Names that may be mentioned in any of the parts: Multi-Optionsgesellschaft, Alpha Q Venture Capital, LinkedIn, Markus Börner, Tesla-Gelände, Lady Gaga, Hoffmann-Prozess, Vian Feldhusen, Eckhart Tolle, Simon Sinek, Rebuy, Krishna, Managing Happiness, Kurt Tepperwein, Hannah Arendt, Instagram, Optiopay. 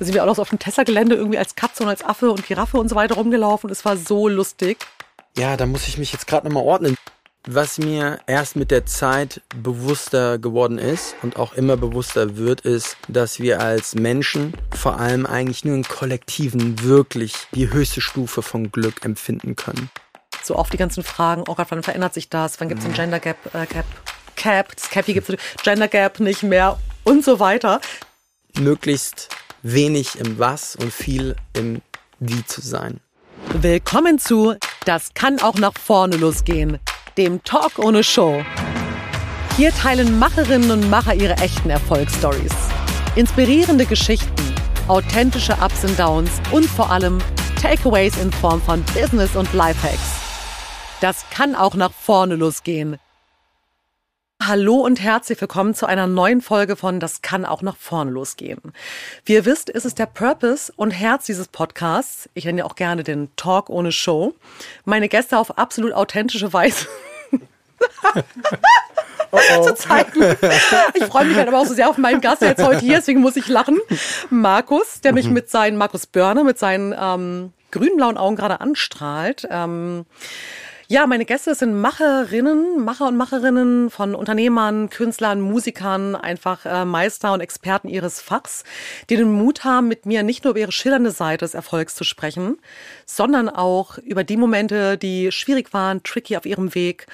Da sind wir auch noch so auf dem Tesla-Gelände irgendwie als Katze und als Affe und Giraffe und so weiter rumgelaufen. Es war so lustig. Ja, da muss ich mich jetzt gerade nochmal ordnen. Was mir erst mit der Zeit bewusster geworden ist und auch immer bewusster wird, ist, dass wir als Menschen vor allem eigentlich nur in Kollektiven wirklich die höchste Stufe von Glück empfinden können. So oft die ganzen Fragen, oh Gott, wann verändert sich das? Wann gibt es ein Gender Gap? Das Cappy gibt es, Gender Gap nicht mehr und so weiter. Möglichst wenig im Was und viel im Wie zu sein. Willkommen zu Das kann auch nach vorne losgehen, dem Talk ohne Show. Hier teilen Macherinnen und Macher ihre echten Erfolgsstories. Inspirierende Geschichten, authentische Ups und Downs und vor allem Takeaways in Form von Business und Lifehacks. Das kann auch nach vorne losgehen. Hallo und herzlich willkommen zu einer neuen Folge von Das kann auch nach vorne losgehen. Wie ihr wisst, ist es der Purpose und Herz dieses Podcasts. Ich nenne ja auch gerne den Talk ohne Show. Meine Gäste auf absolut authentische Weise zu zeigen. Ich freue mich halt aber auch so sehr auf meinen Gast, der jetzt heute hier ist, deswegen muss ich lachen. Markus, der mich mit seinen, Markus Börner, mit seinen grün-blauen Augen gerade anstrahlt. Ja, meine Gäste sind Macherinnen, Macher und Macherinnen von Unternehmern, Künstlern, Musikern, einfach Meister und Experten ihres Fachs, die den Mut haben, mit mir nicht nur über ihre schillernde Seite des Erfolgs zu sprechen, sondern auch über die Momente, die schwierig waren, tricky auf ihrem Weg.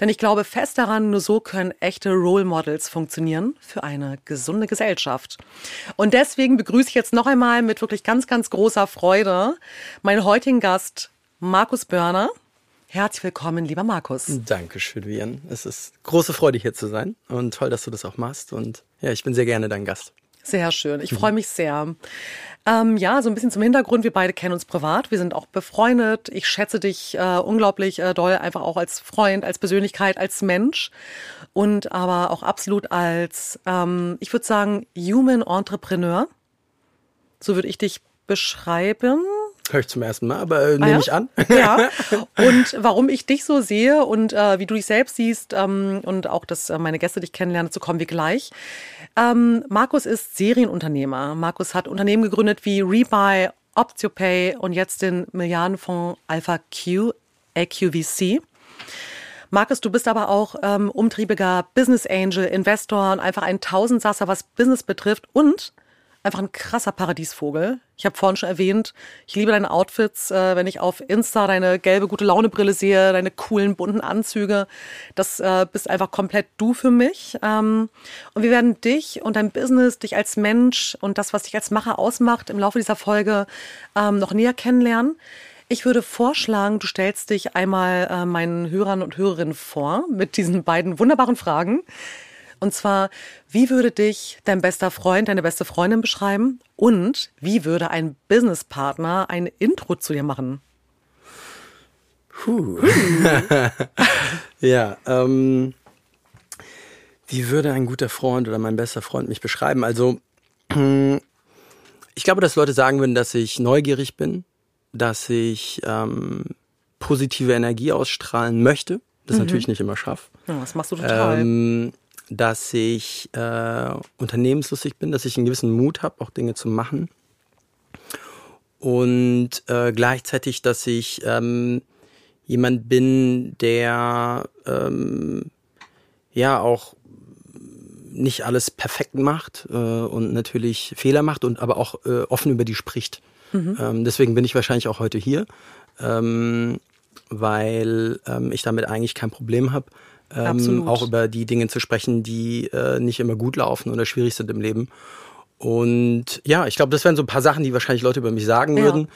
Denn ich glaube fest daran, nur so können echte Role Models funktionieren für eine gesunde Gesellschaft. Und deswegen begrüße ich jetzt noch einmal mit wirklich ganz, ganz großer Freude meinen heutigen Gast, Markus Börner. Herzlich willkommen, lieber Markus. Dankeschön, Vian. Es ist große Freude, hier zu sein und toll, dass du das auch machst. Und ja, ich bin sehr gerne dein Gast. Sehr schön. Ich freue mich sehr. Ja, so ein bisschen zum Hintergrund. Wir beide kennen uns privat. Wir sind auch befreundet. Ich schätze dich unglaublich doll, einfach auch als Freund, als Persönlichkeit, als Mensch und aber auch absolut als, ich würde sagen, Human Entrepreneur. So würde ich dich beschreiben. Höre ich zum ersten Mal, aber nehme ich an. Ja, und warum ich dich so sehe und wie du dich selbst siehst und auch, dass meine Gäste dich kennenlernen, dazu kommen wir gleich. Markus ist Serienunternehmer. Markus hat Unternehmen gegründet wie Rebuy, Optiopay und jetzt den Milliardenfonds Alpha Q, AQVC. Markus, du bist aber auch umtriebiger Business Angel, Investor und einfach ein Tausendsasser, was Business betrifft und einfach ein krasser Paradiesvogel. Ich habe vorhin schon erwähnt, ich liebe deine Outfits, wenn ich auf Insta deine gelbe Gute-Laune-Brille sehe, deine coolen, bunten Anzüge. Das bist einfach komplett du für mich. Und wir werden dich und dein Business, dich als Mensch und das, was dich als Macher ausmacht, im Laufe dieser Folge noch näher kennenlernen. Ich würde vorschlagen, du stellst dich einmal meinen Hörern und Hörerinnen vor mit diesen beiden wunderbaren Fragen. Und zwar, wie würde dich dein bester Freund, deine beste Freundin beschreiben? Und wie würde ein Businesspartner ein Intro zu dir machen? Ja, wie würde ein guter Freund oder mein bester Freund mich beschreiben? Also, ich glaube, dass Leute sagen würden, dass ich neugierig bin, dass ich positive Energie ausstrahlen möchte. Das natürlich nicht immer schaffe. Ja, das machst du total. Dass ich unternehmenslustig bin, dass ich einen gewissen Mut habe, auch Dinge zu machen. Und gleichzeitig, dass ich jemand bin, der ja auch nicht alles perfekt macht und natürlich Fehler macht und aber auch offen über die spricht. Deswegen bin ich wahrscheinlich auch heute hier, weil ich damit eigentlich kein Problem habe. Auch über die Dinge zu sprechen, die nicht immer gut laufen oder schwierig sind im Leben. Und ja, ich glaube, das wären so ein paar Sachen, die wahrscheinlich Leute über mich sagen würden.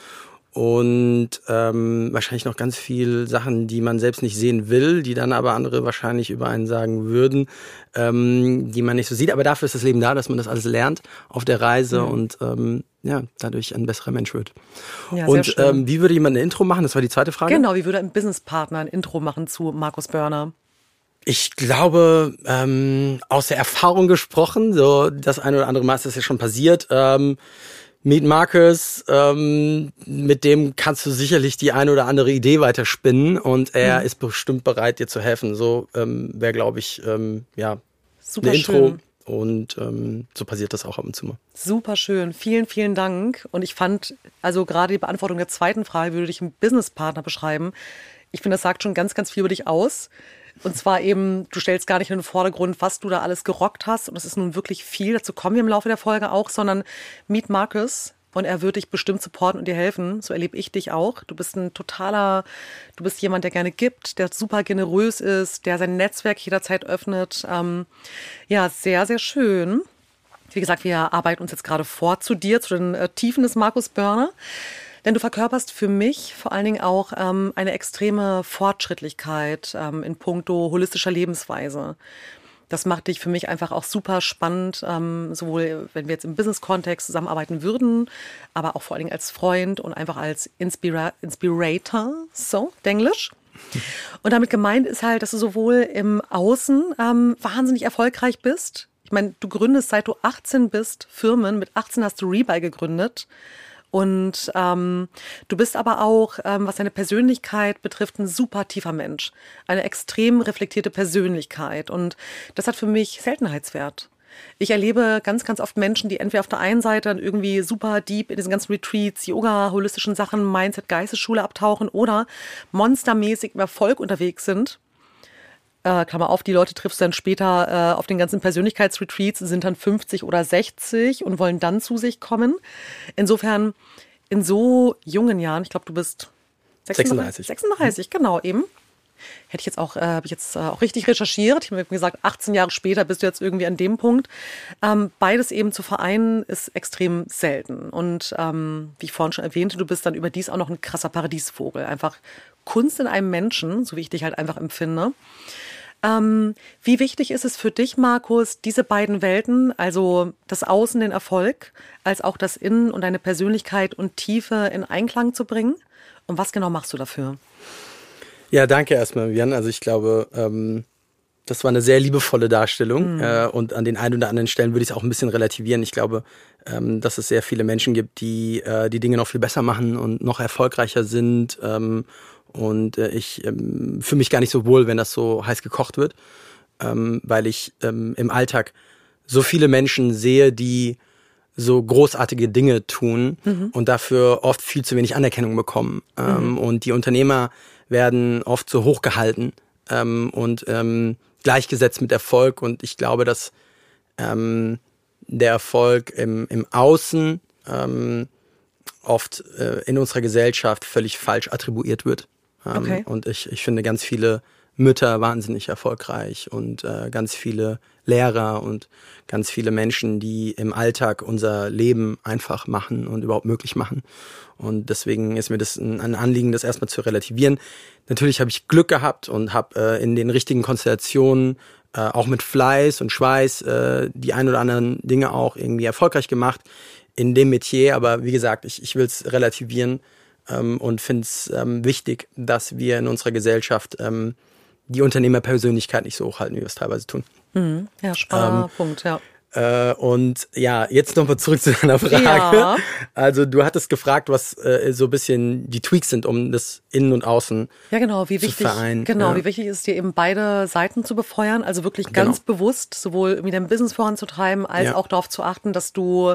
Und wahrscheinlich noch ganz viel Sachen, die man selbst nicht sehen will, die dann aber andere wahrscheinlich über einen sagen würden, die man nicht so sieht. Aber dafür ist das Leben da, dass man das alles lernt auf der Reise und ja, dadurch ein besserer Mensch wird. Ja, und wie würde jemand ein Intro machen? Das war die zweite Frage. Genau, wie würde ein Businesspartner ein Intro machen zu Markus Börner? Ich glaube, aus der Erfahrung gesprochen, so das ein oder andere Mal ist das ja schon passiert. Meet Markus, mit dem kannst du sicherlich die eine oder andere Idee weiterspinnen und er ist bestimmt bereit, dir zu helfen. So wäre, glaube ich, ja, super schön. Intro und so passiert das auch ab und zu mal. Super schön, vielen, vielen Dank. Und ich fand, also gerade die Beantwortung der zweiten Frage, wie du dich einen Businesspartner beschreiben, ich finde, das sagt schon ganz, ganz viel über dich aus. Und zwar eben, du stellst gar nicht in den Vordergrund, was du da alles gerockt hast. Und das ist nun wirklich viel, dazu kommen wir im Laufe der Folge auch, sondern meet Markus. Und er wird dich bestimmt supporten und dir helfen. So erlebe ich dich auch. Du bist du bist jemand, der gerne gibt, der super generös ist, der sein Netzwerk jederzeit öffnet. Ja, sehr, sehr schön. Wie gesagt, wir arbeiten uns jetzt gerade vor zu dir, zu den Tiefen des Markus Börner. Denn du verkörperst für mich vor allen Dingen auch eine extreme Fortschrittlichkeit in puncto holistischer Lebensweise. Das macht dich für mich einfach auch super spannend, sowohl wenn wir jetzt im Business-Kontext zusammenarbeiten würden, aber auch vor allen Dingen als Freund und einfach als Inspirator, so, Denglisch. Und damit gemeint ist halt, dass du sowohl im Außen wahnsinnig erfolgreich bist. Ich meine, du gründest, seit du 18 bist, Firmen. Mit 18 hast du Rebuy gegründet. Und du bist aber auch, was deine Persönlichkeit betrifft, ein super tiefer Mensch. Eine extrem reflektierte Persönlichkeit. Und das hat für mich Seltenheitswert. Ich erlebe ganz, ganz oft Menschen, die entweder auf der einen Seite dann irgendwie super deep in diesen ganzen Retreats, Yoga, holistischen Sachen, Mindset, Geistesschule abtauchen oder monstermäßig im Erfolg unterwegs sind. Klammer auf, die Leute triffst du dann später auf den ganzen Persönlichkeitsretreats, sind dann 50 oder 60 und wollen dann zu sich kommen. Insofern, in so jungen Jahren, ich glaube, du bist 36. 36, genau, eben. Hätte ich jetzt auch, habe ich jetzt auch richtig recherchiert. Ich habe gesagt, 18 Jahre später bist du jetzt irgendwie an dem Punkt. Beides eben zu vereinen ist extrem selten. Und wie ich vorhin schon erwähnte, du bist dann überdies auch noch ein krasser Paradiesvogel. Einfach Kunst in einem Menschen, so wie ich dich halt einfach empfinde. Wie wichtig ist es für dich, Markus, diese beiden Welten, also das Außen, den Erfolg, als auch das Innen und deine Persönlichkeit und Tiefe in Einklang zu bringen? Und was genau machst du dafür? Ja, danke erstmal, Vian. Also ich glaube, das war eine sehr liebevolle Darstellung und an den einen oder anderen Stellen würde ich es auch ein bisschen relativieren. Ich glaube, dass es sehr viele Menschen gibt, die die Dinge noch viel besser machen und noch erfolgreicher sind. Und ich fühle mich gar nicht so wohl, wenn das so heiß gekocht wird, weil ich im Alltag so viele Menschen sehe, die so großartige Dinge tun und dafür oft viel zu wenig Anerkennung bekommen. Und die Unternehmer werden oft so hoch gehalten und gleichgesetzt mit Erfolg. Und ich glaube, dass der Erfolg im Außen oft in unserer Gesellschaft völlig falsch attribuiert wird. Okay. Und ich finde ganz viele Mütter wahnsinnig erfolgreich und ganz viele Lehrer und ganz viele Menschen, die im Alltag unser Leben einfach machen und überhaupt möglich machen. Und deswegen ist mir das ein Anliegen, das erstmal zu relativieren. Natürlich habe ich Glück gehabt und habe in den richtigen Konstellationen, auch mit Fleiß und Schweiß, die ein oder anderen Dinge auch irgendwie erfolgreich gemacht in dem Metier. Aber wie gesagt, ich will es relativieren und finde es wichtig, dass wir in unserer Gesellschaft die Unternehmerpersönlichkeit nicht so hochhalten, wie wir es teilweise tun. Mhm. Ja, spannender Punkt, ja. Und ja, jetzt nochmal zurück zu deiner Frage. Ja. Also du hattest gefragt, was so ein bisschen die Tweaks sind, um das Innen und Außen zu vereinen. Genau, wie wichtig ist es dir eben, beide Seiten zu befeuern, also wirklich ganz bewusst, sowohl irgendwie dein Business voranzutreiben, als auch darauf zu achten, dass du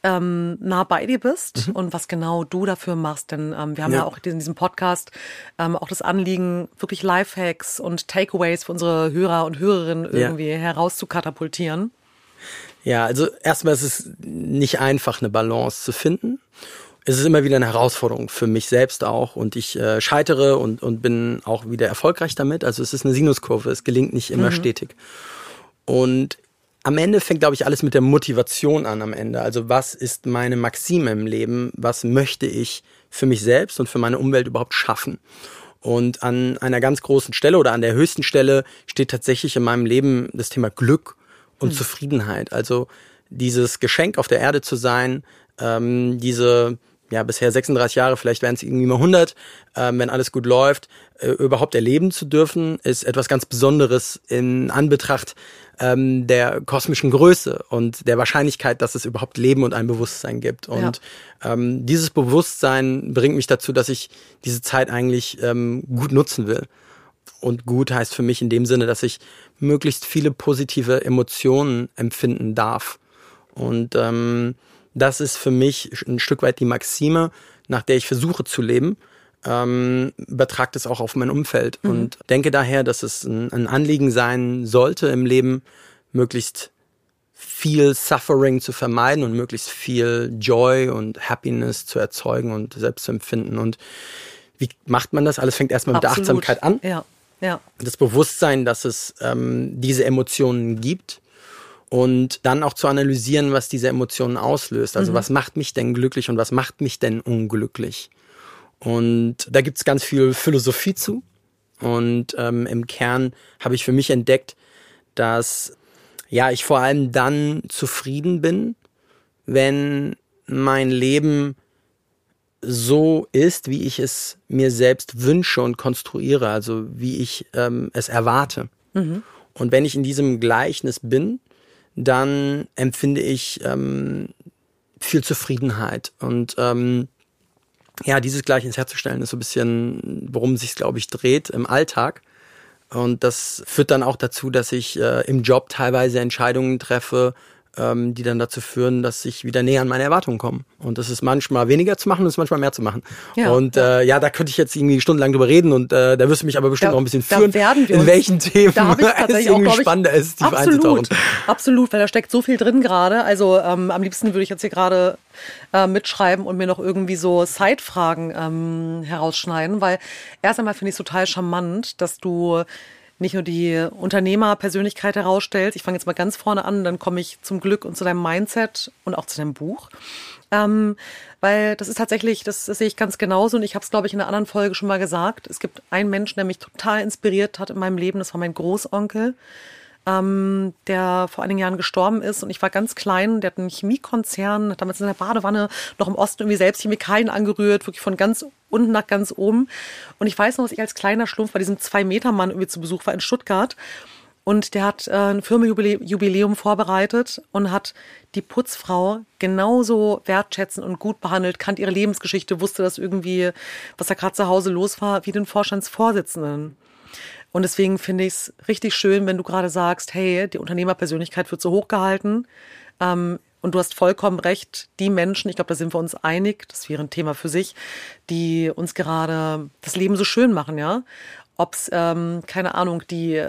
nah bei dir bist und was genau du dafür machst, denn wir haben ja auch in diesem Podcast auch das Anliegen, wirklich Lifehacks und Takeaways für unsere Hörer und Hörerinnen irgendwie herauszukatapultieren. Ja, also erstmal ist es nicht einfach, eine Balance zu finden. Es ist immer wieder eine Herausforderung für mich selbst auch und ich scheitere und bin auch wieder erfolgreich damit. Also es ist eine Sinuskurve, es gelingt nicht immer stetig. Und am Ende fängt, glaube ich, alles mit der Motivation an am Ende. Also was ist meine Maxime im Leben? Was möchte ich für mich selbst und für meine Umwelt überhaupt schaffen? Und an einer ganz großen Stelle oder an der höchsten Stelle steht tatsächlich in meinem Leben das Thema Glück und Zufriedenheit. Also dieses Geschenk, auf der Erde zu sein, diese bisher 36 Jahre, vielleicht wären es irgendwie mal 100, wenn alles gut läuft, überhaupt erleben zu dürfen, ist etwas ganz Besonderes in Anbetracht der kosmischen Größe und der Wahrscheinlichkeit, dass es überhaupt Leben und ein Bewusstsein gibt. Und dieses Bewusstsein bringt mich dazu, dass ich diese Zeit eigentlich gut nutzen will. Und gut heißt für mich in dem Sinne, dass ich möglichst viele positive Emotionen empfinden darf. Und das ist für mich ein Stück weit die Maxime, nach der ich versuche zu leben. Übertragt es auch auf mein Umfeld und denke daher, dass es ein Anliegen sein sollte im Leben, möglichst viel Suffering zu vermeiden und möglichst viel Joy und Happiness zu erzeugen und selbst zu empfinden. Und wie macht man das? Alles fängt erstmal mit der Achtsamkeit an. Ja. Ja. Das Bewusstsein, dass es diese Emotionen gibt und dann auch zu analysieren, was diese Emotionen auslöst. Also was macht mich denn glücklich und was macht mich denn unglücklich? Und da gibt's ganz viel Philosophie zu. Und im Kern habe ich für mich entdeckt, dass ich vor allem dann zufrieden bin, wenn mein Leben so ist, wie ich es mir selbst wünsche und konstruiere, also wie ich es erwarte. Und wenn ich in diesem Gleichnis bin, dann empfinde ich viel Zufriedenheit. Und dieses Gleichnis herzustellen ist so ein bisschen, worum es sich, glaube ich, dreht im Alltag. Und das führt dann auch dazu, dass ich im Job teilweise Entscheidungen treffe, die dann dazu führen, dass ich wieder näher an meine Erwartungen komme. Und das ist manchmal weniger zu machen, das ist manchmal mehr zu machen. Ja, und da könnte ich jetzt irgendwie stundenlang drüber reden und da wirst du mich aber bestimmt noch ein bisschen führen, in welchen Themen es irgendwie spannender ist, tief einzutauchen. Absolut, weil da steckt so viel drin gerade. Also am liebsten würde ich jetzt hier gerade mitschreiben und mir noch irgendwie so Side-Fragen herausschneiden, weil erst einmal finde ich es total charmant, dass du nicht nur die Unternehmerpersönlichkeit herausstellst. Ich fange jetzt mal ganz vorne an, dann komme ich zum Glück und zu deinem Mindset und auch zu deinem Buch. Weil das ist tatsächlich, das sehe ich ganz genauso und ich habe es, glaube ich, in einer anderen Folge schon mal gesagt. Es gibt einen Menschen, der mich total inspiriert hat in meinem Leben, das war mein Großonkel, der vor einigen Jahren gestorben ist und ich war ganz klein, der hat einen Chemiekonzern, hat damals in der Badewanne noch im Osten irgendwie selbst Chemikalien angerührt, wirklich von ganz unten nach ganz oben. Und ich weiß noch, dass ich als kleiner Schlumpf bei diesem 2-Meter-Mann irgendwie zu Besuch war in Stuttgart. Und der hat ein Firmenjubiläum vorbereitet und hat die Putzfrau genauso wertschätzend und gut behandelt, kannte ihre Lebensgeschichte, wusste das irgendwie, was da gerade zu Hause los war, wie den Vorstandsvorsitzenden. Und deswegen finde ich es richtig schön, wenn du gerade sagst, hey, die Unternehmerpersönlichkeit wird so hochgehalten. Und du hast vollkommen recht, die Menschen, ich glaube, da sind wir uns einig, das wäre ein Thema für sich, die uns gerade das Leben so schön machen, ja. Ob es, keine Ahnung, die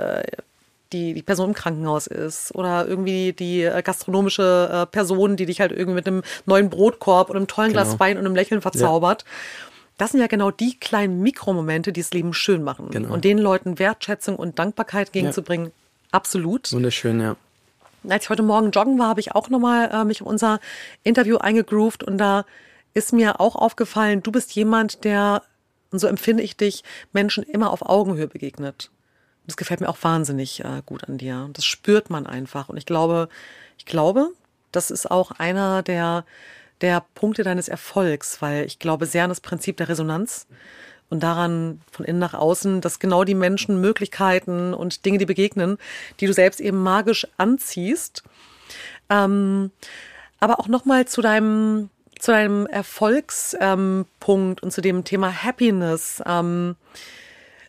Person im Krankenhaus ist oder irgendwie die gastronomische Person, die dich halt irgendwie mit einem neuen Brotkorb und einem tollen Glas Wein und einem Lächeln verzaubert. Ja. Das sind ja genau die kleinen Mikromomente, die das Leben schön machen. Genau. Und den Leuten Wertschätzung und Dankbarkeit gegenzubringen, absolut. Wunderschön, ja. Als ich heute Morgen joggen war, habe ich auch nochmal mich in unser Interview eingegroovt. Und da ist mir auch aufgefallen, du bist jemand, der, und so empfinde ich dich, Menschen immer auf Augenhöhe begegnet. Das gefällt mir auch wahnsinnig gut an dir. Das spürt man einfach. Und ich glaube, das ist auch einer der Punkte deines Erfolgs, weil ich glaube sehr an das Prinzip der Resonanz und daran von innen nach außen, dass genau die Menschen Möglichkeiten und Dinge, die begegnen, die du selbst eben magisch anziehst. Aber auch nochmal zu deinem Erfolgspunkt und zu dem Thema Happiness.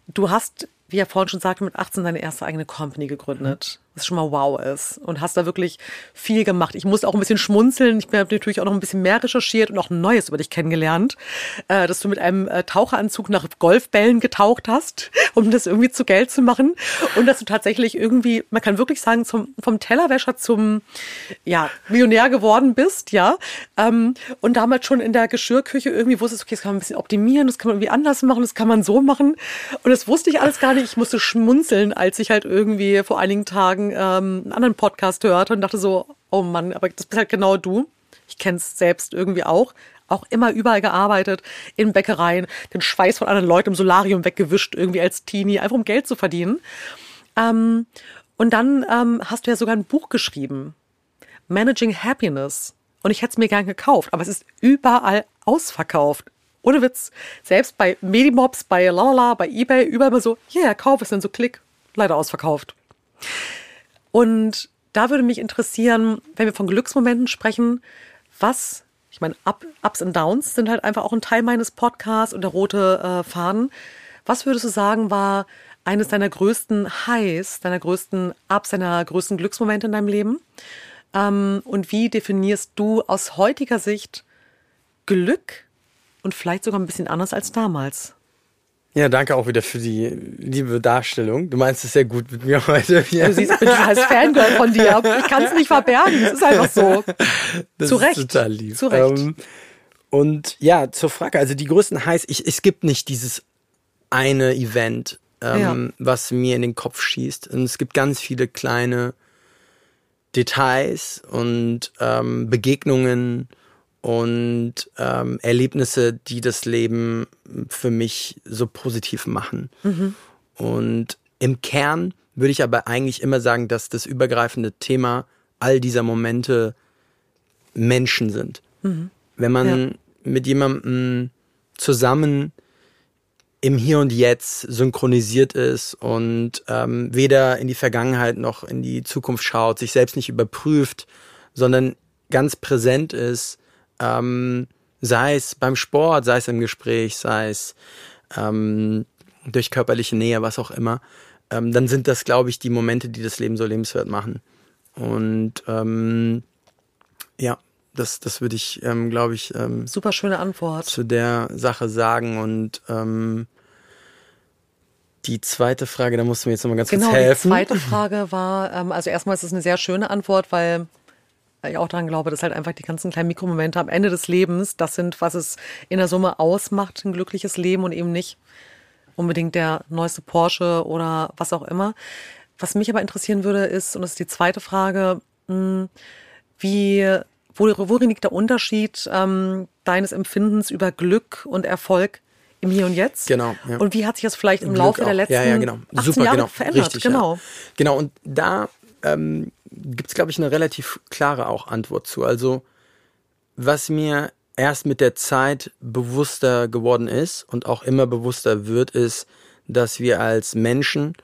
Du hast, wie er vorhin schon sagte, mit 18 deine erste eigene Company gegründet, was schon mal wow ist, und hast da wirklich viel gemacht. Ich musste auch ein bisschen schmunzeln, ich habe natürlich auch noch ein bisschen mehr recherchiert und auch Neues über dich kennengelernt, dass du mit einem Taucheranzug nach Golfbällen getaucht hast, um das irgendwie zu Geld zu machen, und dass du tatsächlich irgendwie, man kann wirklich sagen, vom Tellerwäscher zum Millionär geworden bist, und damals schon in der Geschirrküche irgendwie wusstest, okay, das kann man ein bisschen optimieren, das kann man irgendwie anders machen, das kann man so machen, und das wusste ich alles gar nicht. Ich musste schmunzeln, als ich halt irgendwie vor einigen Tagen einen anderen Podcast hörte und dachte so, oh Mann, aber das bist halt genau du. Ich kenne es selbst irgendwie auch immer überall gearbeitet, in Bäckereien, den Schweiß von anderen Leuten im Solarium weggewischt, irgendwie als Teenie, einfach um Geld zu verdienen. Und dann hast du ja sogar ein Buch geschrieben, Managing Happiness. Und ich hätte es mir gern gekauft, aber es ist überall ausverkauft. Ohne Witz, selbst bei Medimobs, bei Lalala, bei Ebay, überall immer so, kauf es, dann so klick, leider ausverkauft. Und da würde mich interessieren, wenn wir von Glücksmomenten sprechen, Ups und Downs sind halt einfach auch ein Teil meines Podcasts und der rote Faden. Was würdest du sagen, war eines deiner größten Highs, deiner größten Ups, deiner größten Glücksmomente in deinem Leben? Und wie definierst du aus heutiger Sicht Glück und vielleicht sogar ein bisschen anders als damals? Ja, danke auch wieder für die liebe Darstellung. Du meinst es sehr gut mit mir heute. Ja. Du siehst, ich bin als Fangirl von dir. Ich kann es nicht verbergen. Es ist einfach so. Zu Recht. Das ist total lieb. Zu Recht. Und ja, zur Frage. Also die größten Highs, es gibt nicht dieses eine Event, was mir in den Kopf schießt. Und es gibt ganz viele kleine Details und Begegnungen und Erlebnisse, die das Leben für mich so positiv machen. Mhm. Und im Kern würde ich aber eigentlich immer sagen, dass das übergreifende Thema all dieser Momente Menschen sind. Mhm. Wenn man mit jemandem zusammen im Hier und Jetzt synchronisiert ist und weder in die Vergangenheit noch in die Zukunft schaut, sich selbst nicht überprüft, sondern ganz präsent ist, sei es beim Sport, sei es im Gespräch, sei es durch körperliche Nähe, was auch immer, dann sind das, glaube ich, die Momente, die das Leben so lebenswert machen. Und das würde ich, glaube ich, super schöne Antwort zu der Sache sagen. Und die zweite Frage, da musst du mir jetzt nochmal ganz kurz helfen. Genau, die zweite Frage war, also erstmal ist es eine sehr schöne Antwort, weil ich auch daran glaube, dass halt einfach die ganzen kleinen Mikromomente am Ende des Lebens, das sind, was es in der Summe ausmacht, ein glückliches Leben und eben nicht unbedingt der neueste Porsche oder was auch immer. Was mich aber interessieren würde ist, und das ist die zweite Frage, worin liegt der Unterschied deines Empfindens über Glück und Erfolg im Hier und Jetzt? Genau. Ja. Und wie hat sich das vielleicht im Laufe der letzten 18 Jahre verändert? Richtig, genau. Ja. Genau, und da gibt es, glaube ich, eine relativ klare auch Antwort zu. Also, was mir erst mit der Zeit bewusster geworden ist und auch immer bewusster wird, ist, dass wir als Menschen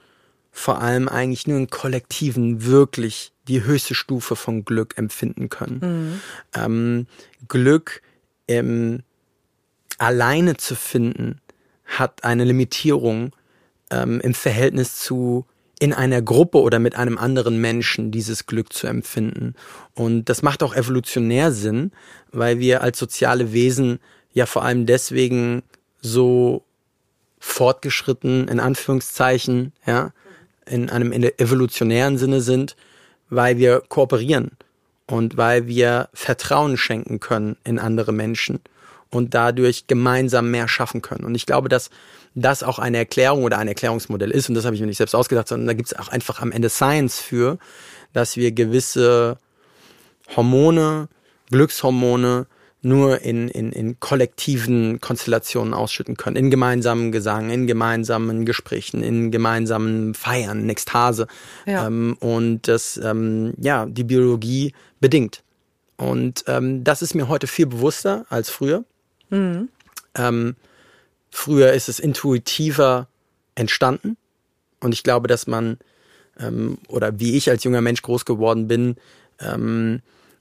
vor allem eigentlich nur in Kollektiven wirklich die höchste Stufe von Glück empfinden können. Mhm. Glück alleine zu finden, hat eine Limitierung im Verhältnis zu in einer Gruppe oder mit einem anderen Menschen dieses Glück zu empfinden. Und das macht auch evolutionär Sinn, weil wir als soziale Wesen ja vor allem deswegen so fortgeschritten, in Anführungszeichen, in einem evolutionären Sinne sind, weil wir kooperieren und weil wir Vertrauen schenken können in andere Menschen und dadurch gemeinsam mehr schaffen können. Und ich glaube, dass das auch eine Erklärung oder ein Erklärungsmodell ist, und das habe ich mir nicht selbst ausgedacht, sondern da gibt es auch einfach am Ende Science für, dass wir gewisse Hormone, Glückshormone nur in kollektiven Konstellationen ausschütten können, in gemeinsamen Gesang, in gemeinsamen Gesprächen, in gemeinsamen Feiern, in Ekstase. Ja. Und das die Biologie bedingt. Und das ist mir heute viel bewusster als früher. Mhm. Früher ist es intuitiver entstanden. Und ich glaube, dass man, oder wie ich als junger Mensch groß geworden bin,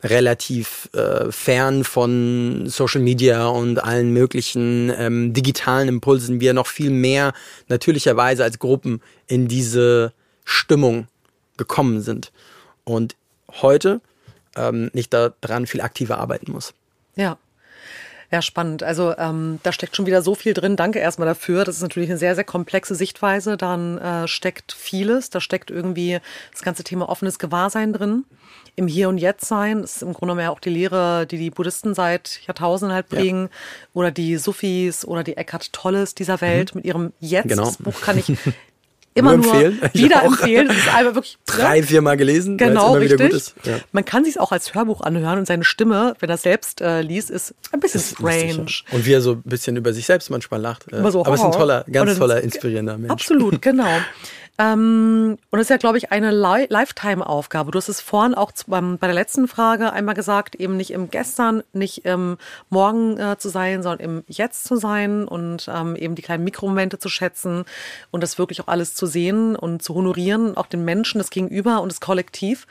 relativ fern von Social Media und allen möglichen digitalen Impulsen, wir noch viel mehr natürlicherweise als Gruppen in diese Stimmung gekommen sind. Und heute nicht daran viel aktiver arbeiten muss. Ja. Ja, spannend. Also da steckt schon wieder so viel drin. Danke erstmal dafür. Das ist natürlich eine sehr, sehr komplexe Sichtweise. Daran steckt vieles. Da steckt irgendwie das ganze Thema offenes Gewahrsein drin. Im Hier und Jetzt sein ist im Grunde mehr auch die Lehre, die die Buddhisten seit Jahrtausenden halt bringen. Ja. Oder die Sufis oder die Eckhart Tolles dieser Welt mit ihrem Jetzt. Genau. Das Buch kann ich immer nur wieder empfehlen. Das ist einfach wirklich 3-4 Mal gelesen, genau, weil es immer wieder gut ist. Ja. Man kann sich es auch als Hörbuch anhören und seine Stimme, wenn er selbst liest, ist ein bisschen strange. Lustig, ja. Und wie er so ein bisschen über sich selbst manchmal lacht. So, aber es ist ein toller, ganz toller, inspirierender Mensch. Absolut, genau. Und es ist ja, glaube ich, eine Lifetime-Aufgabe. Du hast es vorhin auch bei der letzten Frage einmal gesagt, eben nicht im Gestern, nicht im Morgen zu sein, sondern im Jetzt zu sein und eben die kleinen Mikromomente zu schätzen und das wirklich auch alles zu sehen und zu honorieren, auch den Menschen, das Gegenüber und das Kollektiv.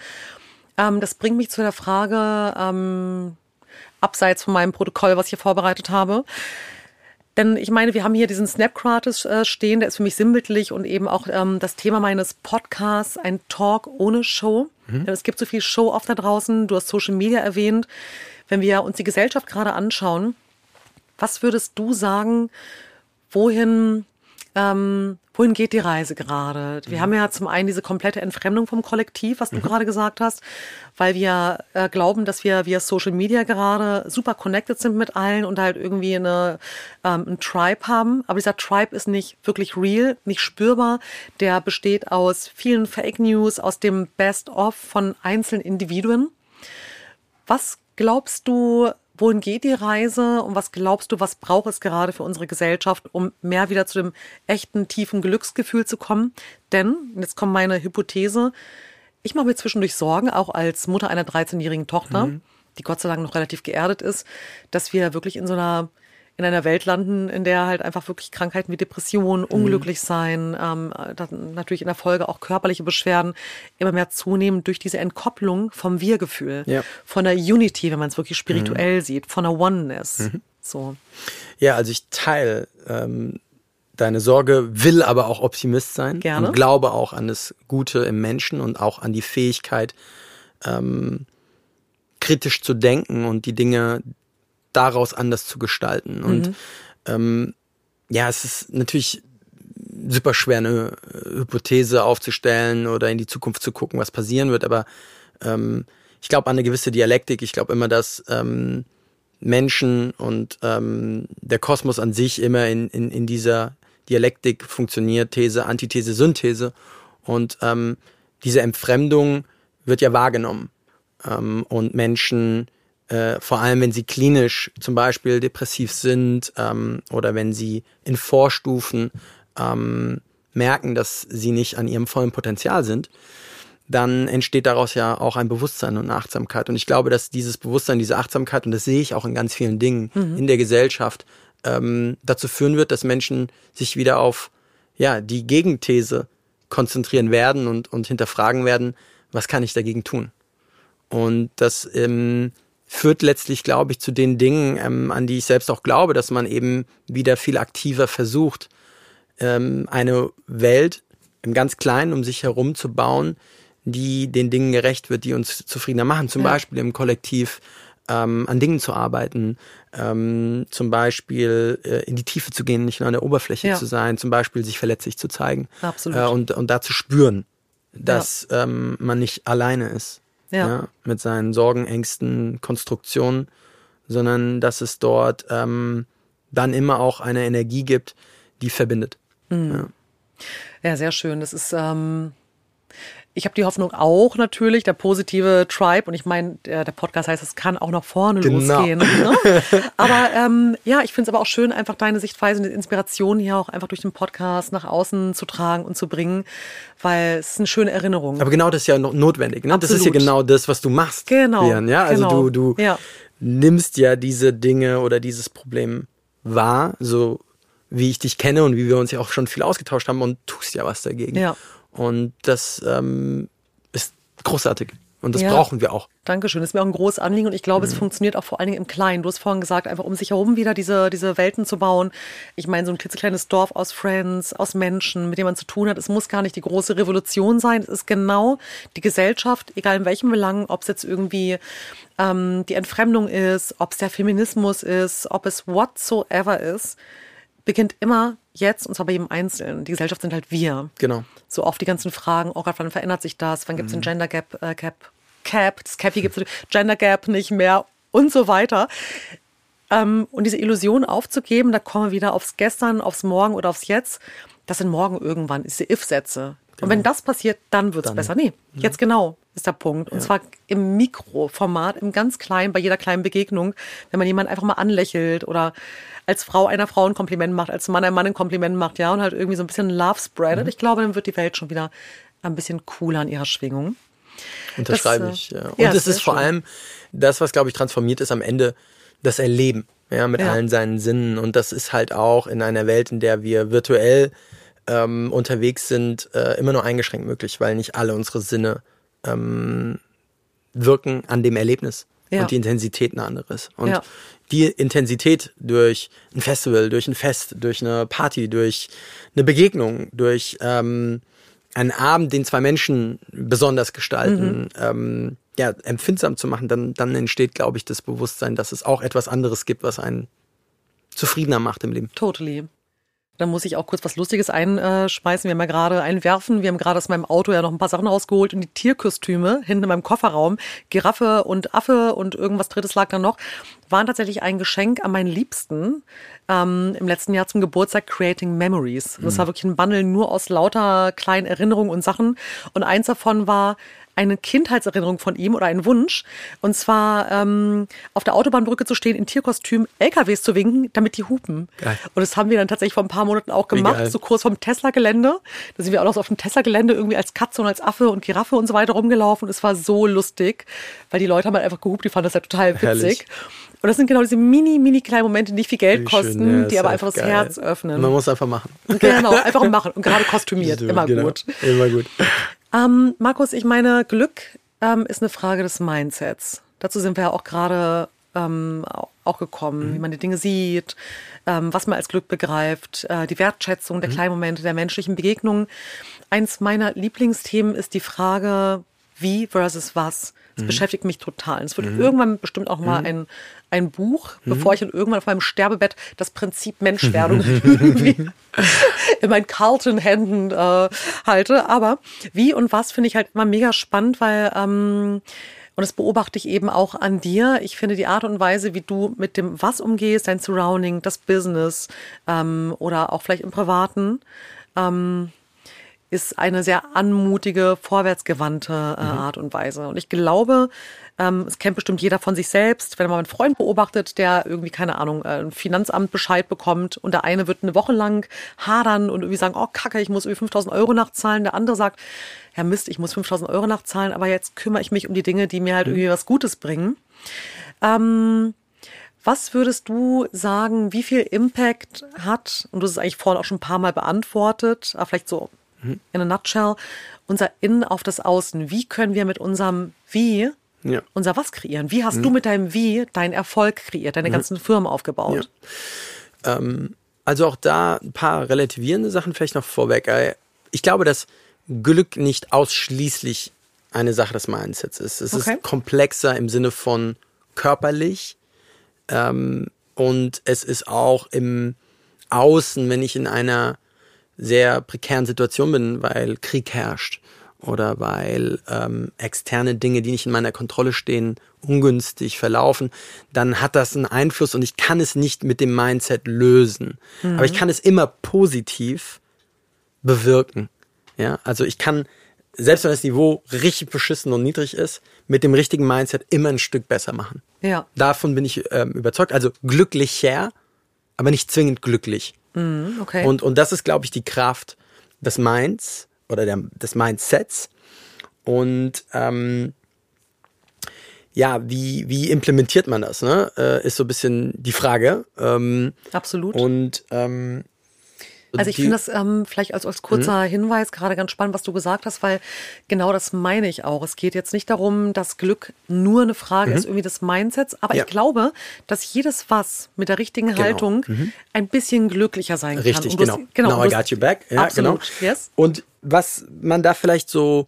Das bringt mich zu der Frage, abseits von meinem Protokoll, was ich hier vorbereitet habe, Denn ich meine, wir haben hier diesen Snapcratis stehen, der ist für mich sinnbildlich und eben auch das Thema meines Podcasts, ein Talk ohne Show. Mhm. Denn es gibt so viel Show oft da draußen, du hast Social Media erwähnt. Wenn wir uns die Gesellschaft gerade anschauen, was würdest du sagen, wohin geht die Reise gerade? Wir haben ja zum einen diese komplette Entfremdung vom Kollektiv, was du gerade gesagt hast, weil wir glauben, dass wir via Social Media gerade super connected sind mit allen und halt irgendwie einen Tribe haben. Aber dieser Tribe ist nicht wirklich real, nicht spürbar. Der besteht aus vielen Fake News, aus dem Best-of von einzelnen Individuen. Was glaubst du, wohin geht die Reise und was glaubst du, was braucht es gerade für unsere Gesellschaft, um mehr wieder zu dem echten, tiefen Glücksgefühl zu kommen? Denn, jetzt kommt meine Hypothese, ich mache mir zwischendurch Sorgen, auch als Mutter einer 13-jährigen Tochter, die Gott sei Dank noch relativ geerdet ist, dass wir wirklich in einer Welt landen, in der halt einfach wirklich Krankheiten wie Depressionen, unglücklich sein, dann natürlich in der Folge auch körperliche Beschwerden immer mehr zunehmen durch diese Entkopplung vom Wir-Gefühl, von der Unity, wenn man es wirklich spirituell sieht, von der Oneness. So. Ja, also ich teile deine Sorge, will aber auch Optimist sein. Gerne. Und glaube auch an das Gute im Menschen und auch an die Fähigkeit, kritisch zu denken und die Dinge daraus anders zu gestalten. Und ja, es ist natürlich super schwer, eine Hypothese aufzustellen oder in die Zukunft zu gucken, was passieren wird. Aber ich glaube an eine gewisse Dialektik. Ich glaube immer, dass Menschen und der Kosmos an sich immer in dieser Dialektik funktioniert. These, Antithese, Synthese. Und diese Entfremdung wird ja wahrgenommen. Und Menschen, vor allem wenn sie klinisch zum Beispiel depressiv sind oder wenn sie in Vorstufen merken, dass sie nicht an ihrem vollen Potenzial sind, dann entsteht daraus ja auch ein Bewusstsein und eine Achtsamkeit. Und ich glaube, dass dieses Bewusstsein, diese Achtsamkeit, und das sehe ich auch in ganz vielen Dingen in der Gesellschaft, dazu führen wird, dass Menschen sich wieder auf die Gegenthese konzentrieren werden und hinterfragen werden, was kann ich dagegen tun? Und das führt letztlich, glaube ich, zu den Dingen, an die ich selbst auch glaube, dass man eben wieder viel aktiver versucht, eine Welt im ganz Kleinen um sich herum zu bauen, die den Dingen gerecht wird, die uns zufriedener machen. Zum Beispiel im Kollektiv an Dingen zu arbeiten, zum Beispiel in die Tiefe zu gehen, nicht nur an der Oberfläche zu sein, zum Beispiel sich verletzlich zu zeigen. Absolut. Und da zu spüren, dass man nicht alleine ist. Ja, mit seinen Sorgen, Ängsten, Konstruktionen, sondern dass es dort dann immer auch eine Energie gibt, die verbindet. Ja, sehr schön. Das ist, ich habe die Hoffnung auch natürlich, der positive Tribe, und ich meine, der Podcast heißt, es kann auch nach vorne losgehen. Ne? Aber ja, ich finde es aber auch schön, einfach deine Sichtweise und die Inspiration hier auch einfach durch den Podcast nach außen zu tragen und zu bringen, weil es ist eine schöne Erinnerung. Aber genau das ist ja notwendig. Ne? Das ist ja genau das, was du machst. Genau. Vian, ja? Also du nimmst ja diese Dinge oder dieses Problem wahr, so wie ich dich kenne und wie wir uns ja auch schon viel ausgetauscht haben, und tust ja was dagegen. Ja. Und das ist großartig. Und das brauchen wir auch. Dankeschön. Das ist mir auch ein großes Anliegen. Und ich glaube, es funktioniert auch vor allen Dingen im Kleinen. Du hast vorhin gesagt, einfach um sich herum wieder diese Welten zu bauen. Ich meine, so ein klitzekleines Dorf aus Friends, aus Menschen, mit denen man zu tun hat. Es muss gar nicht die große Revolution sein. Es ist genau die Gesellschaft, egal in welchem Belang, ob es jetzt irgendwie die Entfremdung ist, ob es der Feminismus ist, ob es whatsoever ist, beginnt immer jetzt, und zwar bei jedem Einzelnen. Die Gesellschaft sind halt wir. Genau. So oft die ganzen Fragen, oh Gott, wann verändert sich das? Wann gibt es den Gender Gap? Das Cappy gibt es, Gender Gap nicht mehr und so weiter. Und diese Illusion aufzugeben, da kommen wir wieder aufs Gestern, aufs Morgen oder aufs Jetzt. Das sind morgen irgendwann, ist die If-Sätze. Genau. Und wenn das passiert, dann wird es besser. Nee, jetzt genau ist der Punkt. Und zwar im Mikroformat, im ganz Kleinen, bei jeder kleinen Begegnung. Wenn man jemanden einfach mal anlächelt oder als Frau einer Frau ein Kompliment macht, als Mann einem Mann ein Kompliment macht, ja, und halt irgendwie so ein bisschen Love spreadet. Ich glaube, dann wird die Welt schon wieder ein bisschen cooler in ihrer Schwingung. Unterschreibe ich, ja. Und es ist vor allem das, was, glaube ich, transformiert ist am Ende, das Erleben, ja, mit allen seinen Sinnen. Und das ist halt auch in einer Welt, in der wir virtuell unterwegs sind, immer nur eingeschränkt möglich, weil nicht alle unsere Sinne wirken an dem Erlebnis. ja. und die Intensität eine andere ist. Und ja. die Intensität durch ein Festival, durch ein Fest, durch eine Party, durch eine Begegnung, durch einen Abend, den zwei Menschen besonders gestalten, empfindsam zu machen, dann entsteht, glaube ich, das Bewusstsein, dass es auch etwas anderes gibt, was einen zufriedener macht im Leben. Totally. Dann muss ich auch kurz was Lustiges einschmeißen. Wir haben ja gerade einwerfen. Wir haben gerade aus meinem Auto ja noch ein paar Sachen rausgeholt und die Tierkostüme hinten in meinem Kofferraum, Giraffe und Affe und irgendwas Drittes lag da noch, waren tatsächlich ein Geschenk an meinen Liebsten im letzten Jahr zum Geburtstag, Creating Memories. Das war wirklich ein Bundle nur aus lauter kleinen Erinnerungen und Sachen. Und eins davon war eine Kindheitserinnerung von ihm oder ein Wunsch. Und zwar auf der Autobahnbrücke zu stehen, in Tierkostüm, LKWs zu winken, damit die hupen. Geil. Und das haben wir dann tatsächlich vor ein paar Monaten auch gemacht, so kurz vom Tesla-Gelände. Da sind wir auch noch so auf dem Tesla-Gelände irgendwie als Katze und als Affe und Giraffe und so weiter rumgelaufen. Und es war so lustig, weil die Leute haben halt einfach gehupt, die fanden das ja total witzig. Herrlich. Und das sind genau diese mini kleinen Momente, die nicht viel Geld kosten, die aber einfach das Herz öffnen. Man muss einfach machen. Genau, einfach machen. Und gerade kostümiert, immer gut. Markus, ich meine, Glück ist eine Frage des Mindsets. Dazu sind wir ja auch gerade auch gekommen, wie man die Dinge sieht, was man als Glück begreift, die Wertschätzung der kleinen Momente, der menschlichen Begegnungen. Eins meiner Lieblingsthemen ist die Frage, wie versus was. Das beschäftigt mich total. Es wird irgendwann bestimmt auch mal ein Buch, bevor ich dann irgendwann auf meinem Sterbebett das Prinzip Menschwerdung in meinen kalten Händen halte. Aber wie und was finde ich halt immer mega spannend, weil, und das beobachte ich eben auch an dir, ich finde die Art und Weise, wie du mit dem Was umgehst, dein Surrounding, das Business oder auch vielleicht im Privaten, ist eine sehr anmutige, vorwärtsgewandte Art und Weise. Und ich glaube, es kennt bestimmt jeder von sich selbst, wenn man einen Freund beobachtet, der irgendwie, keine Ahnung, ein Finanzamt Bescheid bekommt und der eine wird eine Woche lang hadern und irgendwie sagen, oh Kacke, ich muss irgendwie 5.000 Euro nachzahlen. Der andere sagt, ja Mist, ich muss 5.000 Euro nachzahlen, aber jetzt kümmere ich mich um die Dinge, die mir halt irgendwie was Gutes bringen. Was würdest du sagen, wie viel Impact hat, und du hast es eigentlich vorhin auch schon ein paar Mal beantwortet, aber vielleicht so in a nutshell, unser Innen auf das Außen. Wie können wir mit unserem Wie unser Was kreieren? Wie hast du mit deinem Wie deinen Erfolg kreiert, deine ganzen Firmen aufgebaut? Ja. Also auch da ein paar relativierende Sachen vielleicht noch vorweg. Ich glaube, dass Glück nicht ausschließlich eine Sache des Mindsets ist. Es ist komplexer im Sinne von körperlich und es ist auch im Außen, wenn ich in einer sehr prekären Situation bin, weil Krieg herrscht oder weil externe Dinge, die nicht in meiner Kontrolle stehen, ungünstig verlaufen, dann hat das einen Einfluss und ich kann es nicht mit dem Mindset lösen. Aber ich kann es immer positiv bewirken. Ja, also ich kann, selbst wenn das Niveau richtig beschissen und niedrig ist, mit dem richtigen Mindset immer ein Stück besser machen. Ja. Davon bin ich überzeugt. Also glücklicher, aber nicht zwingend glücklich. Okay. Und das ist, glaube ich, die Kraft des Minds oder des Mindsets. Und wie implementiert man das? Ne? Ist so ein bisschen die Frage. Absolut. Und also ich finde das vielleicht als kurzer Hinweis gerade ganz spannend, was du gesagt hast, weil genau das meine ich auch. Es geht jetzt nicht darum, dass Glück nur eine Frage ist, irgendwie des Mindsets, aber ich glaube, dass jedes Was mit der richtigen Haltung ein bisschen glücklicher sein kann. Richtig, genau. Now I got you back. Ja, absolut, genau. Yes. Und was man da vielleicht so,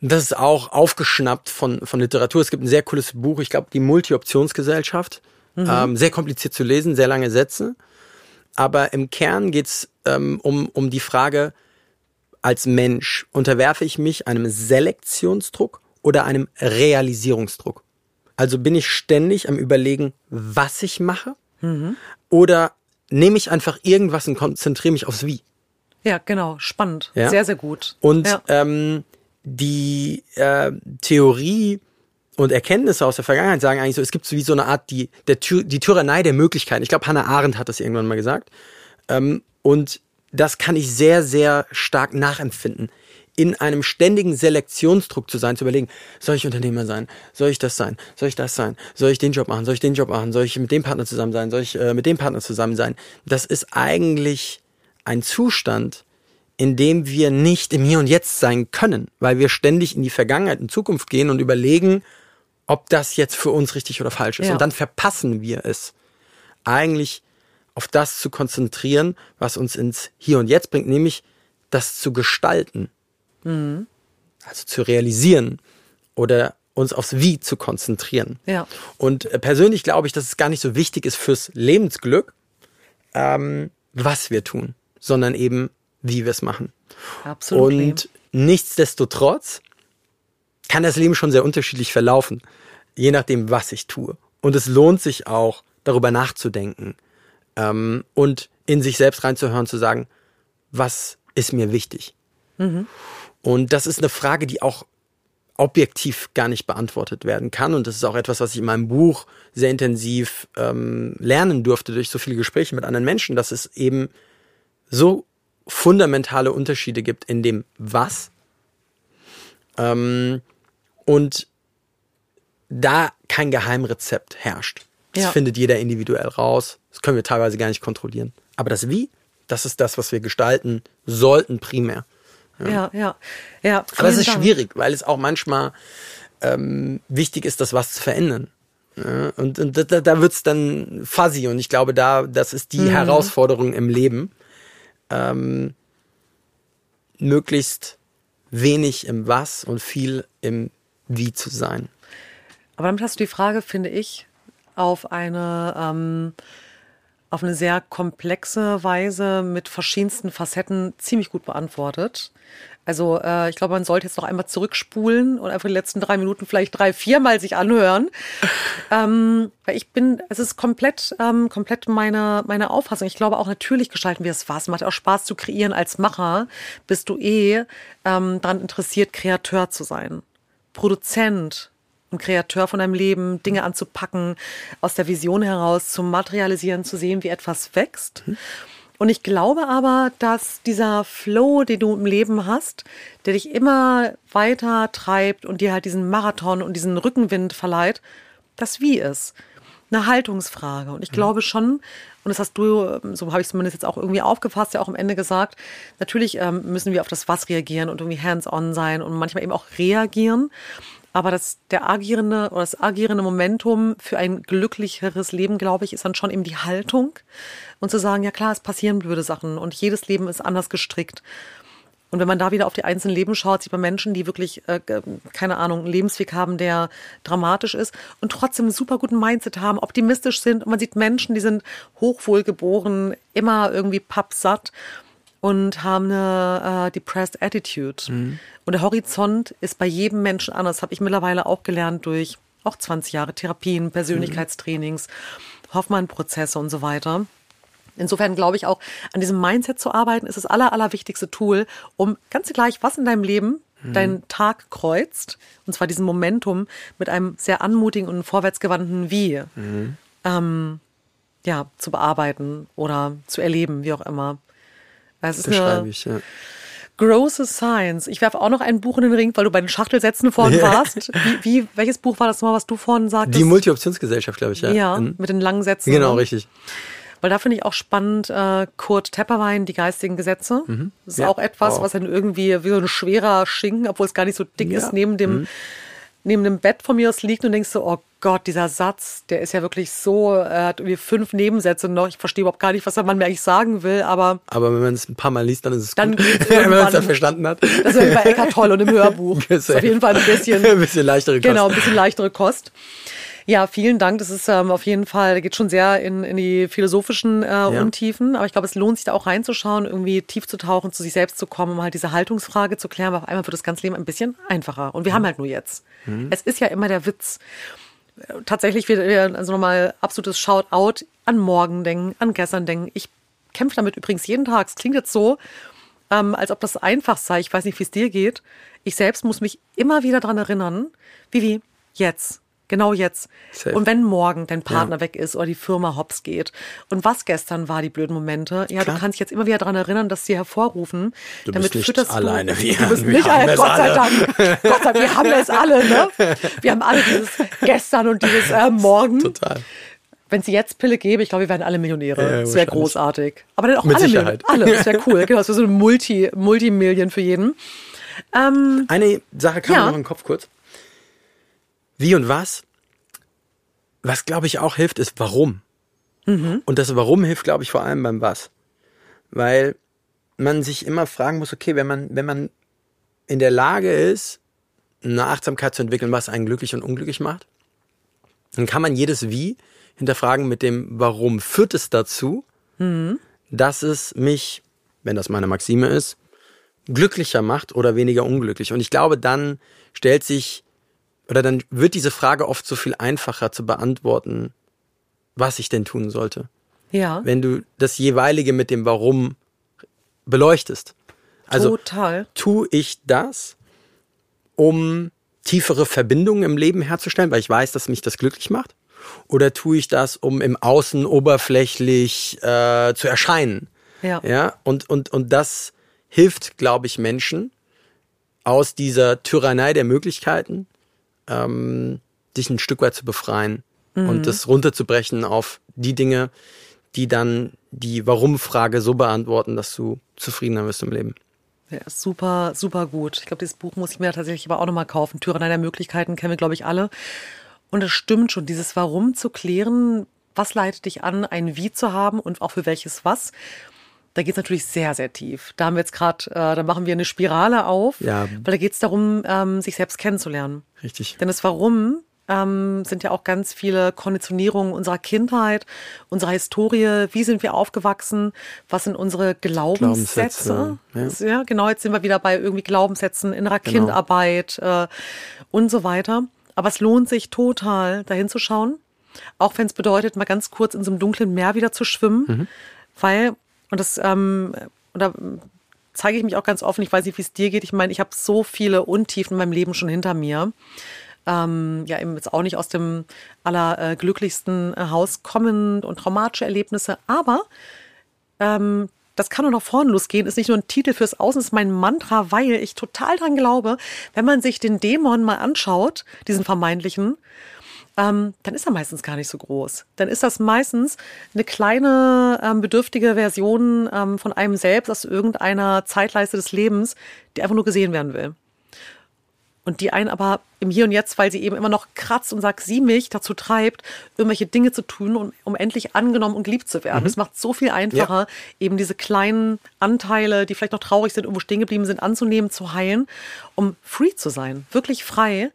das ist auch aufgeschnappt von Literatur. Es gibt ein sehr cooles Buch, ich glaube, die Multi-Optionsgesellschaft. Sehr kompliziert zu lesen, sehr lange Sätze. Aber im Kern geht's um die Frage, als Mensch unterwerfe ich mich einem Selektionsdruck oder einem Realisierungsdruck? Also bin ich ständig am Überlegen, was ich mache? Oder nehme ich einfach irgendwas und konzentriere mich aufs Wie? Ja, genau. Spannend. Ja? Sehr, sehr gut. Und die Theorie und Erkenntnisse aus der Vergangenheit sagen eigentlich so, es gibt so wie so eine Art, die Tyrannei der Möglichkeiten. Ich glaube, Hannah Arendt hat das irgendwann mal gesagt. Und das kann ich sehr, sehr stark nachempfinden. In einem ständigen Selektionsdruck zu sein, zu überlegen, soll ich Unternehmer sein? Soll ich das sein? Soll ich das sein? Soll ich den Job machen? Soll ich den Job machen? Soll ich mit dem Partner zusammen sein? Soll ich mit dem Partner zusammen sein? Das ist eigentlich ein Zustand, in dem wir nicht im Hier und Jetzt sein können, weil wir ständig in die Vergangenheit und Zukunft gehen und überlegen, ob das jetzt für uns richtig oder falsch ist. Ja. Und dann verpassen wir es, eigentlich auf das zu konzentrieren, was uns ins Hier und Jetzt bringt, nämlich das zu gestalten. Mhm. Also zu realisieren oder uns aufs Wie zu konzentrieren. Ja. Und persönlich glaube ich, dass es gar nicht so wichtig ist fürs Lebensglück, was wir tun, sondern eben, wie wir es machen. Absolut. Und nichtsdestotrotz kann das Leben schon sehr unterschiedlich verlaufen, je nachdem, was ich tue. Und es lohnt sich auch, darüber nachzudenken und in sich selbst reinzuhören, zu sagen, was ist mir wichtig? Mhm. Und das ist eine Frage, die auch objektiv gar nicht beantwortet werden kann. Und das ist auch etwas, was ich in meinem Buch sehr intensiv lernen durfte durch so viele Gespräche mit anderen Menschen, dass es eben so fundamentale Unterschiede gibt in dem Was. Und da kein Geheimrezept herrscht. Das findet jeder individuell raus. Das können wir teilweise gar nicht kontrollieren. Aber das Wie, das ist das, was wir gestalten sollten primär. Ja. Aber es ist schwierig, weil es auch manchmal wichtig ist, das was zu verändern. Ja? Und da wird es dann fuzzy. Und ich glaube, das ist die Herausforderung im Leben. Möglichst wenig im Was und viel im Wie zu sein. Aber damit hast du die Frage, finde ich, auf eine sehr komplexe Weise mit verschiedensten Facetten ziemlich gut beantwortet. Also ich glaube, man sollte jetzt noch einmal zurückspulen und einfach die letzten 3 Minuten vielleicht 3-4 Mal sich anhören. Es ist komplett meine Auffassung. Ich glaube auch, natürlich gestalten wir es was. Macht auch Spaß zu kreieren als Macher. Bist du daran interessiert, Kreateur zu sein. Produzent und Kreateur von deinem Leben, Dinge anzupacken, aus der Vision heraus zu materialisieren, zu sehen, wie etwas wächst. Und ich glaube aber, dass dieser Flow, den du im Leben hast, der dich immer weiter treibt und dir halt diesen Marathon und diesen Rückenwind verleiht, das Wie ist. Eine Haltungsfrage. Und ich glaube schon, und das hast du, so habe ich es zumindest jetzt auch irgendwie aufgefasst, ja auch am Ende gesagt, natürlich müssen wir auf das Was reagieren und irgendwie hands-on sein und manchmal eben auch reagieren. Aber das agierende Momentum für ein glücklicheres Leben, glaube ich, ist dann schon eben die Haltung. Und zu sagen, ja klar, es passieren blöde Sachen und jedes Leben ist anders gestrickt. Und wenn man da wieder auf die einzelnen Leben schaut, sieht man Menschen, die wirklich, keine Ahnung, einen Lebensweg haben, der dramatisch ist und trotzdem einen super guten Mindset haben, optimistisch sind. Und man sieht Menschen, die sind hochwohlgeboren, immer irgendwie pappsatt. Und haben eine depressed attitude. Mhm. Und der Horizont ist bei jedem Menschen anders. Das habe ich mittlerweile auch gelernt durch auch 20 Jahre Therapien, Persönlichkeitstrainings, Hoffmann-Prozesse und so weiter. Insofern glaube ich auch, an diesem Mindset zu arbeiten, ist das allerwichtigste Tool, um ganz gleich, was in deinem Leben deinen Tag kreuzt, und zwar diesen Momentum mit einem sehr anmutigen und vorwärtsgewandten Wie zu bearbeiten oder zu erleben, wie auch immer. Das ist eine große Science. Ich werfe auch noch ein Buch in den Ring, weil du bei den Schachtelsätzen vorhin warst. Welches Buch war das nochmal, was du vorhin sagtest? Die Multi-Optionsgesellschaft, glaube ich, ja. Ja, mit den langen Sätzen. Genau, richtig. Weil da finde ich auch spannend, Kurt Tepperwein, die geistigen Gesetze. Mhm. Das ist auch etwas, was dann irgendwie wie so ein schwerer Schinken, obwohl es gar nicht so dick ist, neben dem Bett von mir aus liegt und denkst so, oh Gott, dieser Satz, der ist ja wirklich so, er hat irgendwie 5 Nebensätze noch, ich verstehe überhaupt gar nicht, was der Mann mir eigentlich sagen will, aber wenn man es ein paar Mal liest, dann ist es dann gut. Wenn man es dann verstanden hat. Das ist ja wie bei Eckhart Tolle und im Hörbuch. Das ist auf jeden Fall ein bisschen leichtere Kost. Ja, vielen Dank, das ist auf jeden Fall, geht schon sehr in die philosophischen Untiefen, aber ich glaube, es lohnt sich da auch reinzuschauen, irgendwie tief zu tauchen, zu sich selbst zu kommen, um halt diese Haltungsfrage zu klären, weil auf einmal wird das ganze Leben ein bisschen einfacher und wir haben halt nur jetzt. Mhm. Es ist ja immer der Witz. Tatsächlich, also nochmal absolutes Shoutout, an morgen denken, an gestern denken. Ich kämpfe damit übrigens jeden Tag. Es klingt jetzt so, als ob das einfach sei. Ich weiß nicht, wie es dir geht. Ich selbst muss mich immer wieder daran erinnern, wie jetzt. Genau jetzt. Safe. Und wenn morgen dein Partner weg ist oder die Firma hops geht und was gestern war, die blöden Momente, du kannst dich jetzt immer wieder daran erinnern, dass sie hervorrufen. Du bist nicht alleine. Du bist nicht alleine, Gott sei Dank. Gott sei Dank, wir haben es alle, ne? Wir haben alle dieses Gestern und dieses Morgen. Total. Wenn es die Jetzt-Pille gäbe, ich glaube, wir wären alle Millionäre. Das wäre großartig. Aber dann auch mit alle Sicherheit. Alle, das wäre cool. Genau, das wäre so eine Multimillion für jeden. Eine Sache kam mir noch in den Kopf kurz. Wie und was. Was, glaube ich, auch hilft, ist warum. Mhm. Und das Warum hilft, glaube ich, vor allem beim Was. Weil man sich immer fragen muss, okay, wenn man in der Lage ist, eine Achtsamkeit zu entwickeln, was einen glücklich und unglücklich macht, dann kann man jedes Wie hinterfragen mit dem Warum. Führt es dazu, dass es mich, wenn das meine Maxime ist, glücklicher macht oder weniger unglücklich? Und ich glaube, dann stellt sich, oder dann wird diese Frage oft so viel einfacher zu beantworten, was ich denn tun sollte. Ja. Wenn du das jeweilige mit dem Warum beleuchtest. Also, total. Tue ich das, um tiefere Verbindungen im Leben herzustellen, weil ich weiß, dass mich das glücklich macht? Oder tue ich das, um im Außen oberflächlich zu erscheinen? Ja. Ja? Und das hilft, glaube ich, Menschen aus dieser Tyrannei der Möglichkeiten, dich ein Stück weit zu befreien und das runterzubrechen auf die Dinge, die dann die Warum-Frage so beantworten, dass du zufriedener wirst im Leben. Ja, super, super gut. Ich glaube, dieses Buch muss ich mir tatsächlich aber auch nochmal kaufen. Tyrannei der Möglichkeiten kennen wir, glaube ich, alle. Und es stimmt schon, dieses Warum zu klären, was leitet dich an, ein Wie zu haben und auch für welches Was, da geht es natürlich sehr, sehr tief. Da haben wir jetzt gerade, da machen wir eine Spirale auf, ja. Weil da geht es darum, sich selbst kennenzulernen. Richtig. Denn das Warum sind ja auch ganz viele Konditionierungen unserer Kindheit, unserer Historie. Wie sind wir aufgewachsen? Was sind unsere Glaubenssätze? Ja. Ja, genau, jetzt sind wir wieder bei irgendwie Glaubenssätzen, innerer Kindarbeit und so weiter. Aber es lohnt sich total, dahin zu schauen. Auch wenn es bedeutet, mal ganz kurz in so einem dunklen Meer wieder zu schwimmen. Mhm. Weil, und das, und da zeige ich mich auch ganz offen, ich weiß nicht, wie es dir geht. Ich meine, ich habe so viele Untiefen in meinem Leben schon hinter mir. Ja, eben jetzt auch nicht aus dem allerglücklichsten Haus kommen und traumatische Erlebnisse. Aber das kann nur nach vorne losgehen, ist nicht nur ein Titel fürs Außen, ist mein Mantra, weil ich total dran glaube, wenn man sich den Dämon mal anschaut, diesen vermeintlichen, dann ist er meistens gar nicht so groß. Dann ist das meistens eine kleine, bedürftige Version von einem selbst aus irgendeiner Zeitleiste des Lebens, die einfach nur gesehen werden will. Und die einen aber im Hier und Jetzt, weil sie eben immer noch kratzt und sagt, sie mich dazu treibt, irgendwelche Dinge zu tun, um endlich angenommen und geliebt zu werden. Mhm. Das macht so viel einfacher, ja. Eben diese kleinen Anteile, die vielleicht noch traurig sind, irgendwo stehen geblieben sind, anzunehmen, zu heilen, um free zu sein, wirklich frei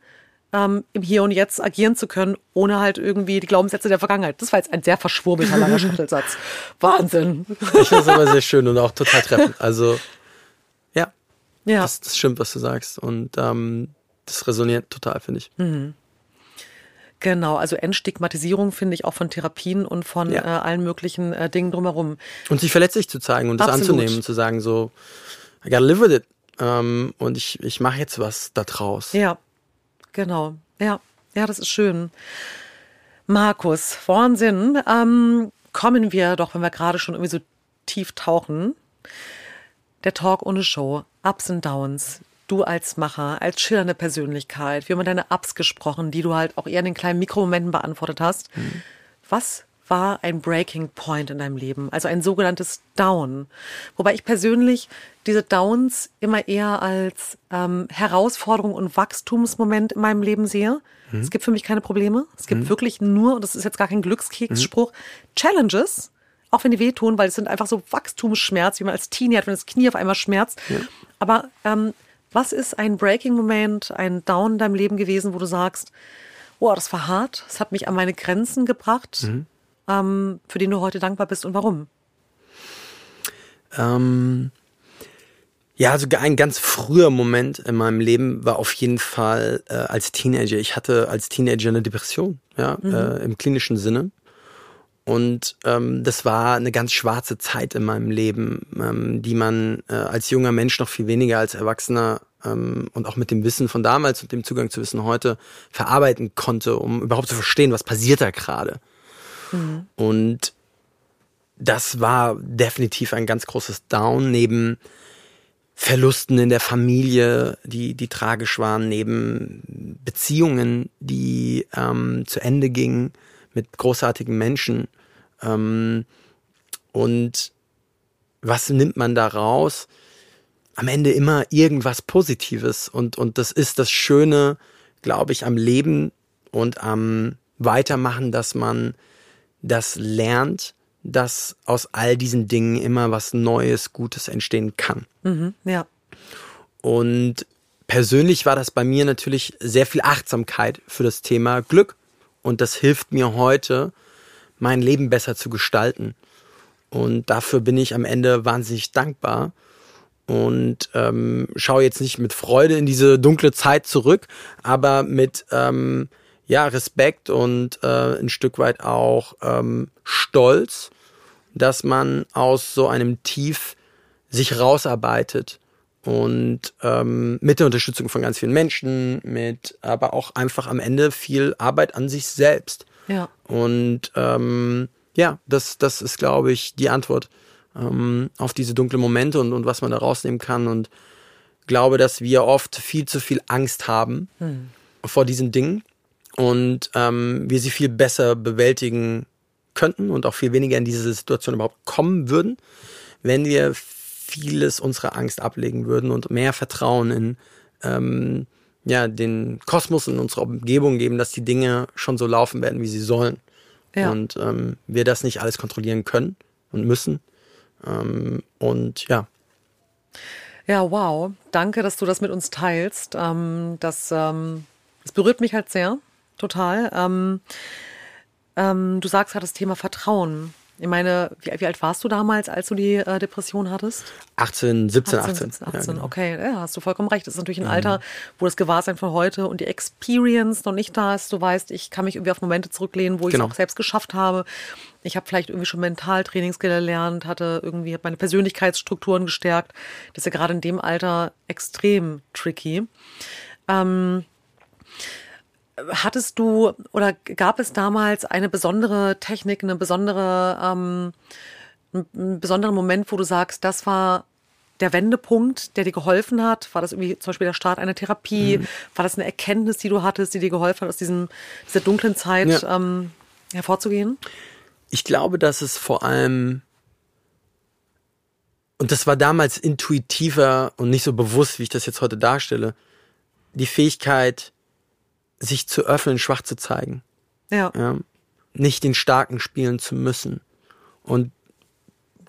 im Hier und Jetzt agieren zu können, ohne halt irgendwie die Glaubenssätze der Vergangenheit. Das war jetzt ein sehr verschwurbelter langer Schattelsatz. Wahnsinn. Ich finde es aber sehr schön und auch total treffend. Also, ja. Das stimmt, was du sagst. Und das resoniert total, finde ich. Mhm. Genau, also Entstigmatisierung finde ich auch von Therapien und von allen möglichen Dingen drumherum. Und sich verletzlich zu zeigen und das anzunehmen und zu sagen so, I gotta live with it. Und ich mache jetzt was da draus. Ja, genau. Ja, das ist schön. Markus, Wahnsinn. Kommen wir doch, wenn wir gerade schon irgendwie so tief tauchen. Der Talk ohne Show, Ups und Downs. Du als Macher, als schillernde Persönlichkeit, wir haben deine Ups gesprochen, die du halt auch eher in den kleinen Mikromomenten beantwortet hast. Mhm. Was war ein Breaking Point in deinem Leben? Also ein sogenanntes Down. Wobei ich persönlich diese Downs immer eher als Herausforderung und Wachstumsmoment in meinem Leben sehe. Mhm. Es gibt für mich keine Probleme. Es gibt wirklich nur, und das ist jetzt gar kein Glückskeksspruch, Challenges, auch wenn die wehtun, weil es sind einfach so Wachstumsschmerz, wie man als Teenie hat, wenn das Knie auf einmal schmerzt. Ja. Aber was ist ein Breaking-Moment, ein Down in deinem Leben gewesen, wo du sagst, wow, das war hart, das hat mich an meine Grenzen gebracht, für den du heute dankbar bist und warum? Ja, also ein ganz früher Moment in meinem Leben war auf jeden Fall als Teenager. Ich hatte als Teenager eine Depression, im klinischen Sinne. Und das war eine ganz schwarze Zeit in meinem Leben, die man als junger Mensch noch viel weniger als Erwachsener und auch mit dem Wissen von damals und dem Zugang zu Wissen heute verarbeiten konnte, um überhaupt zu verstehen, was passiert da gerade. Mhm. Und das war definitiv ein ganz großes Down, neben Verlusten in der Familie, die tragisch waren, neben Beziehungen, die zu Ende gingen mit großartigen Menschen. Und was nimmt man da raus? Am Ende immer irgendwas Positives. Und das ist das Schöne, glaube ich, am Leben und am Weitermachen, dass man das lernt, dass aus all diesen Dingen immer was Neues, Gutes entstehen kann. Mhm, ja. Und persönlich war das bei mir natürlich sehr viel Achtsamkeit für das Thema Glück. Und das hilft mir heute, mein Leben besser zu gestalten. Und dafür bin ich am Ende wahnsinnig dankbar. Und schaue jetzt nicht mit Freude in diese dunkle Zeit zurück, aber mit Respekt und ein Stück weit auch Stolz, dass man aus so einem Tief sich rausarbeitet. Und mit der Unterstützung von ganz vielen Menschen, aber auch einfach am Ende viel Arbeit an sich selbst. Ja. Und das ist, glaube ich, die Antwort auf diese dunklen Momente und was man da rausnehmen kann. Und glaube, dass wir oft viel zu viel Angst haben vor diesen Dingen und wir sie viel besser bewältigen könnten und auch viel weniger in diese Situation überhaupt kommen würden, wenn wir vieles unserer Angst ablegen würden und mehr Vertrauen in den Kosmos in unserer Umgebung geben, dass die Dinge schon so laufen werden, wie sie sollen. Ja. Und wir das nicht alles kontrollieren können und müssen. Ja, wow. Danke, dass du das mit uns teilst. Das berührt mich halt sehr, total. Du sagst halt das Thema Vertrauen. Ich meine, wie alt warst du damals, als du die Depression hattest? 17, 18. Ja, genau. Okay, ja, hast du vollkommen recht. Das ist natürlich ein Alter, wo das Gewahrsein von heute und die Experience noch nicht da ist. Du weißt, ich kann mich irgendwie auf Momente zurücklehnen, wo ich es auch selbst geschafft habe. Ich habe vielleicht irgendwie schon Mentaltrainings gelernt, habe meine Persönlichkeitsstrukturen gestärkt. Das ist ja gerade in dem Alter extrem tricky. Hattest du oder gab es damals eine besondere Technik, einen besonderen Moment, wo du sagst, das war der Wendepunkt, der dir geholfen hat? War das irgendwie zum Beispiel der Start einer Therapie? War das eine Erkenntnis, die du hattest, die dir geholfen hat, aus dieser dunklen Zeit hervorzugehen? Ich glaube, dass es vor allem, und das war damals intuitiver und nicht so bewusst, wie ich das jetzt heute darstelle, die Fähigkeit, sich zu öffnen, schwach zu zeigen. Ja. Nicht den Starken spielen zu müssen. Und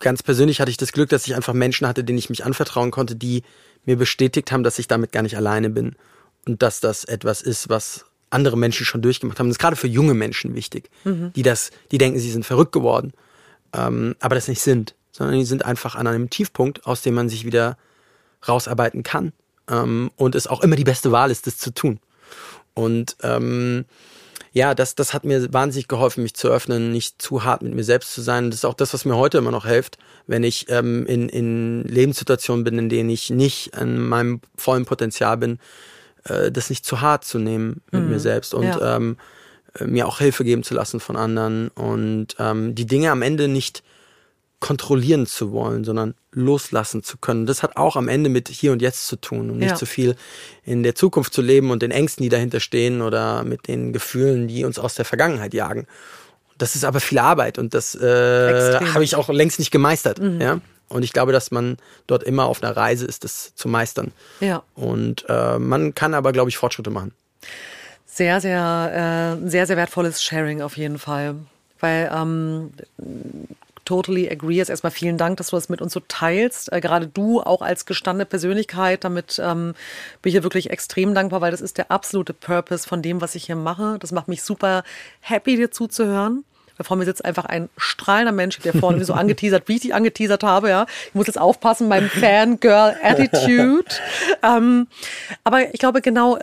ganz persönlich hatte ich das Glück, dass ich einfach Menschen hatte, denen ich mich anvertrauen konnte, die mir bestätigt haben, dass ich damit gar nicht alleine bin. Und dass das etwas ist, was andere Menschen schon durchgemacht haben. Das ist gerade für junge Menschen wichtig, die denken, sie sind verrückt geworden, aber das nicht sind. Sondern die sind einfach an einem Tiefpunkt, aus dem man sich wieder rausarbeiten kann. Und es auch immer die beste Wahl ist, das zu tun. Und das hat mir wahnsinnig geholfen, mich zu öffnen, nicht zu hart mit mir selbst zu sein. Das ist auch das, was mir heute immer noch hilft, wenn ich in Lebenssituationen bin, in denen ich nicht an meinem vollen Potenzial bin, das nicht zu hart zu nehmen mit mir selbst und mir auch Hilfe geben zu lassen von anderen und die Dinge am Ende nicht kontrollieren zu wollen, sondern loslassen zu können. Das hat auch am Ende mit Hier und Jetzt zu tun, um nicht zu viel in der Zukunft zu leben und den Ängsten, die dahinter stehen oder mit den Gefühlen, die uns aus der Vergangenheit jagen. Das ist aber viel Arbeit und das habe ich auch längst nicht gemeistert. Mhm. Ja? Und ich glaube, dass man dort immer auf einer Reise ist, das zu meistern. Ja. Und man kann aber, glaube ich, Fortschritte machen. Sehr, sehr, sehr, sehr wertvolles Sharing auf jeden Fall. Weil totally agree. Also erstmal vielen Dank, dass du das mit uns so teilst. Gerade du auch als gestandene Persönlichkeit, damit bin ich ja wirklich extrem dankbar, weil das ist der absolute Purpose von dem, was ich hier mache. Das macht mich super happy, dir zuzuhören. Da vor mir sitzt einfach ein strahlender Mensch, der vorne so angeteasert, wie ich dich angeteasert habe. Ja, ich muss jetzt aufpassen, meinem Fangirl-Attitude. Aber ich glaube genau,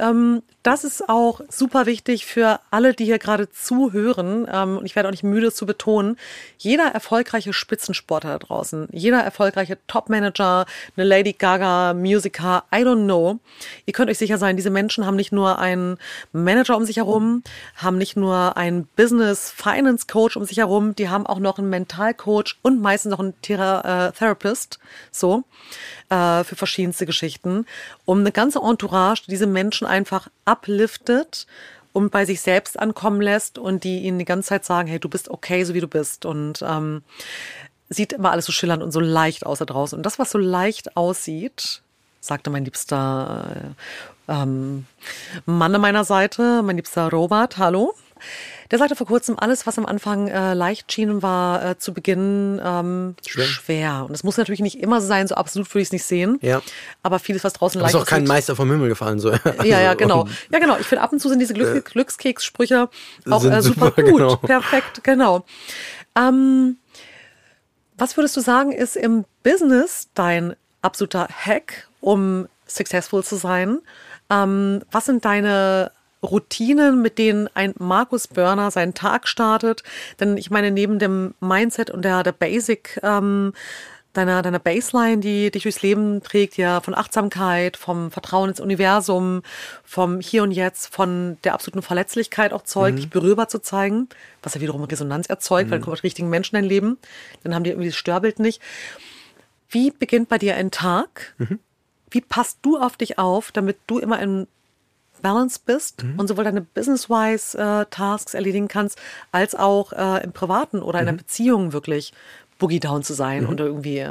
das ist auch super wichtig für alle, die hier gerade zuhören. Und ich werde auch nicht müde, es zu betonen. Jeder erfolgreiche Spitzensportler da draußen, jeder erfolgreiche Top-Manager, eine Lady Gaga, Musiker, I don't know. Ihr könnt euch sicher sein, diese Menschen haben nicht nur einen Manager um sich herum, haben nicht nur einen Business-Finance-Coach um sich herum, die haben auch noch einen Mentalcoach und meistens noch einen Therapist, für verschiedenste Geschichten, um eine ganze Entourage, die diese Menschen einfach upliftet und bei sich selbst ankommen lässt und die ihnen die ganze Zeit sagen, hey, du bist okay, so wie du bist und sieht immer alles so schillernd und so leicht aus da draußen. Und das, was so leicht aussieht, sagte mein liebster Mann an meiner Seite, mein liebster Robert, hallo. Der sagte vor kurzem, alles, was am Anfang leicht schien, war zu Beginn schwer. Und es muss natürlich nicht immer sein, so absolut würde ich es nicht sehen. Ja. Aber vieles, was draußen leicht ist. Ist auch kein Meister vom Himmel gefallen. So. Ja, genau. Ich finde, ab und zu sind diese Glückskeks-Sprüche auch super gut. Genau. Perfekt, genau. Was würdest du sagen, ist im Business dein absoluter Hack, um successful zu sein? Was sind deine Routinen, mit denen ein Markus Börner seinen Tag startet? Denn ich meine, neben dem Mindset und der Basic, deiner Baseline, die dich durchs Leben trägt, ja, von Achtsamkeit, vom Vertrauen ins Universum, vom Hier und Jetzt, von der absoluten Verletzlichkeit auch zeugt, dich berührbar zu zeigen, was ja wiederum Resonanz erzeugt, weil dann kommen die richtigen Menschen in dein Leben, dann haben die irgendwie das Störbild nicht. Wie beginnt bei dir ein Tag? Wie passt du auf dich auf, damit du immer in Balance bist und sowohl deine business-wise Tasks erledigen kannst, als auch im Privaten oder in einer Beziehung wirklich boogie down zu sein und irgendwie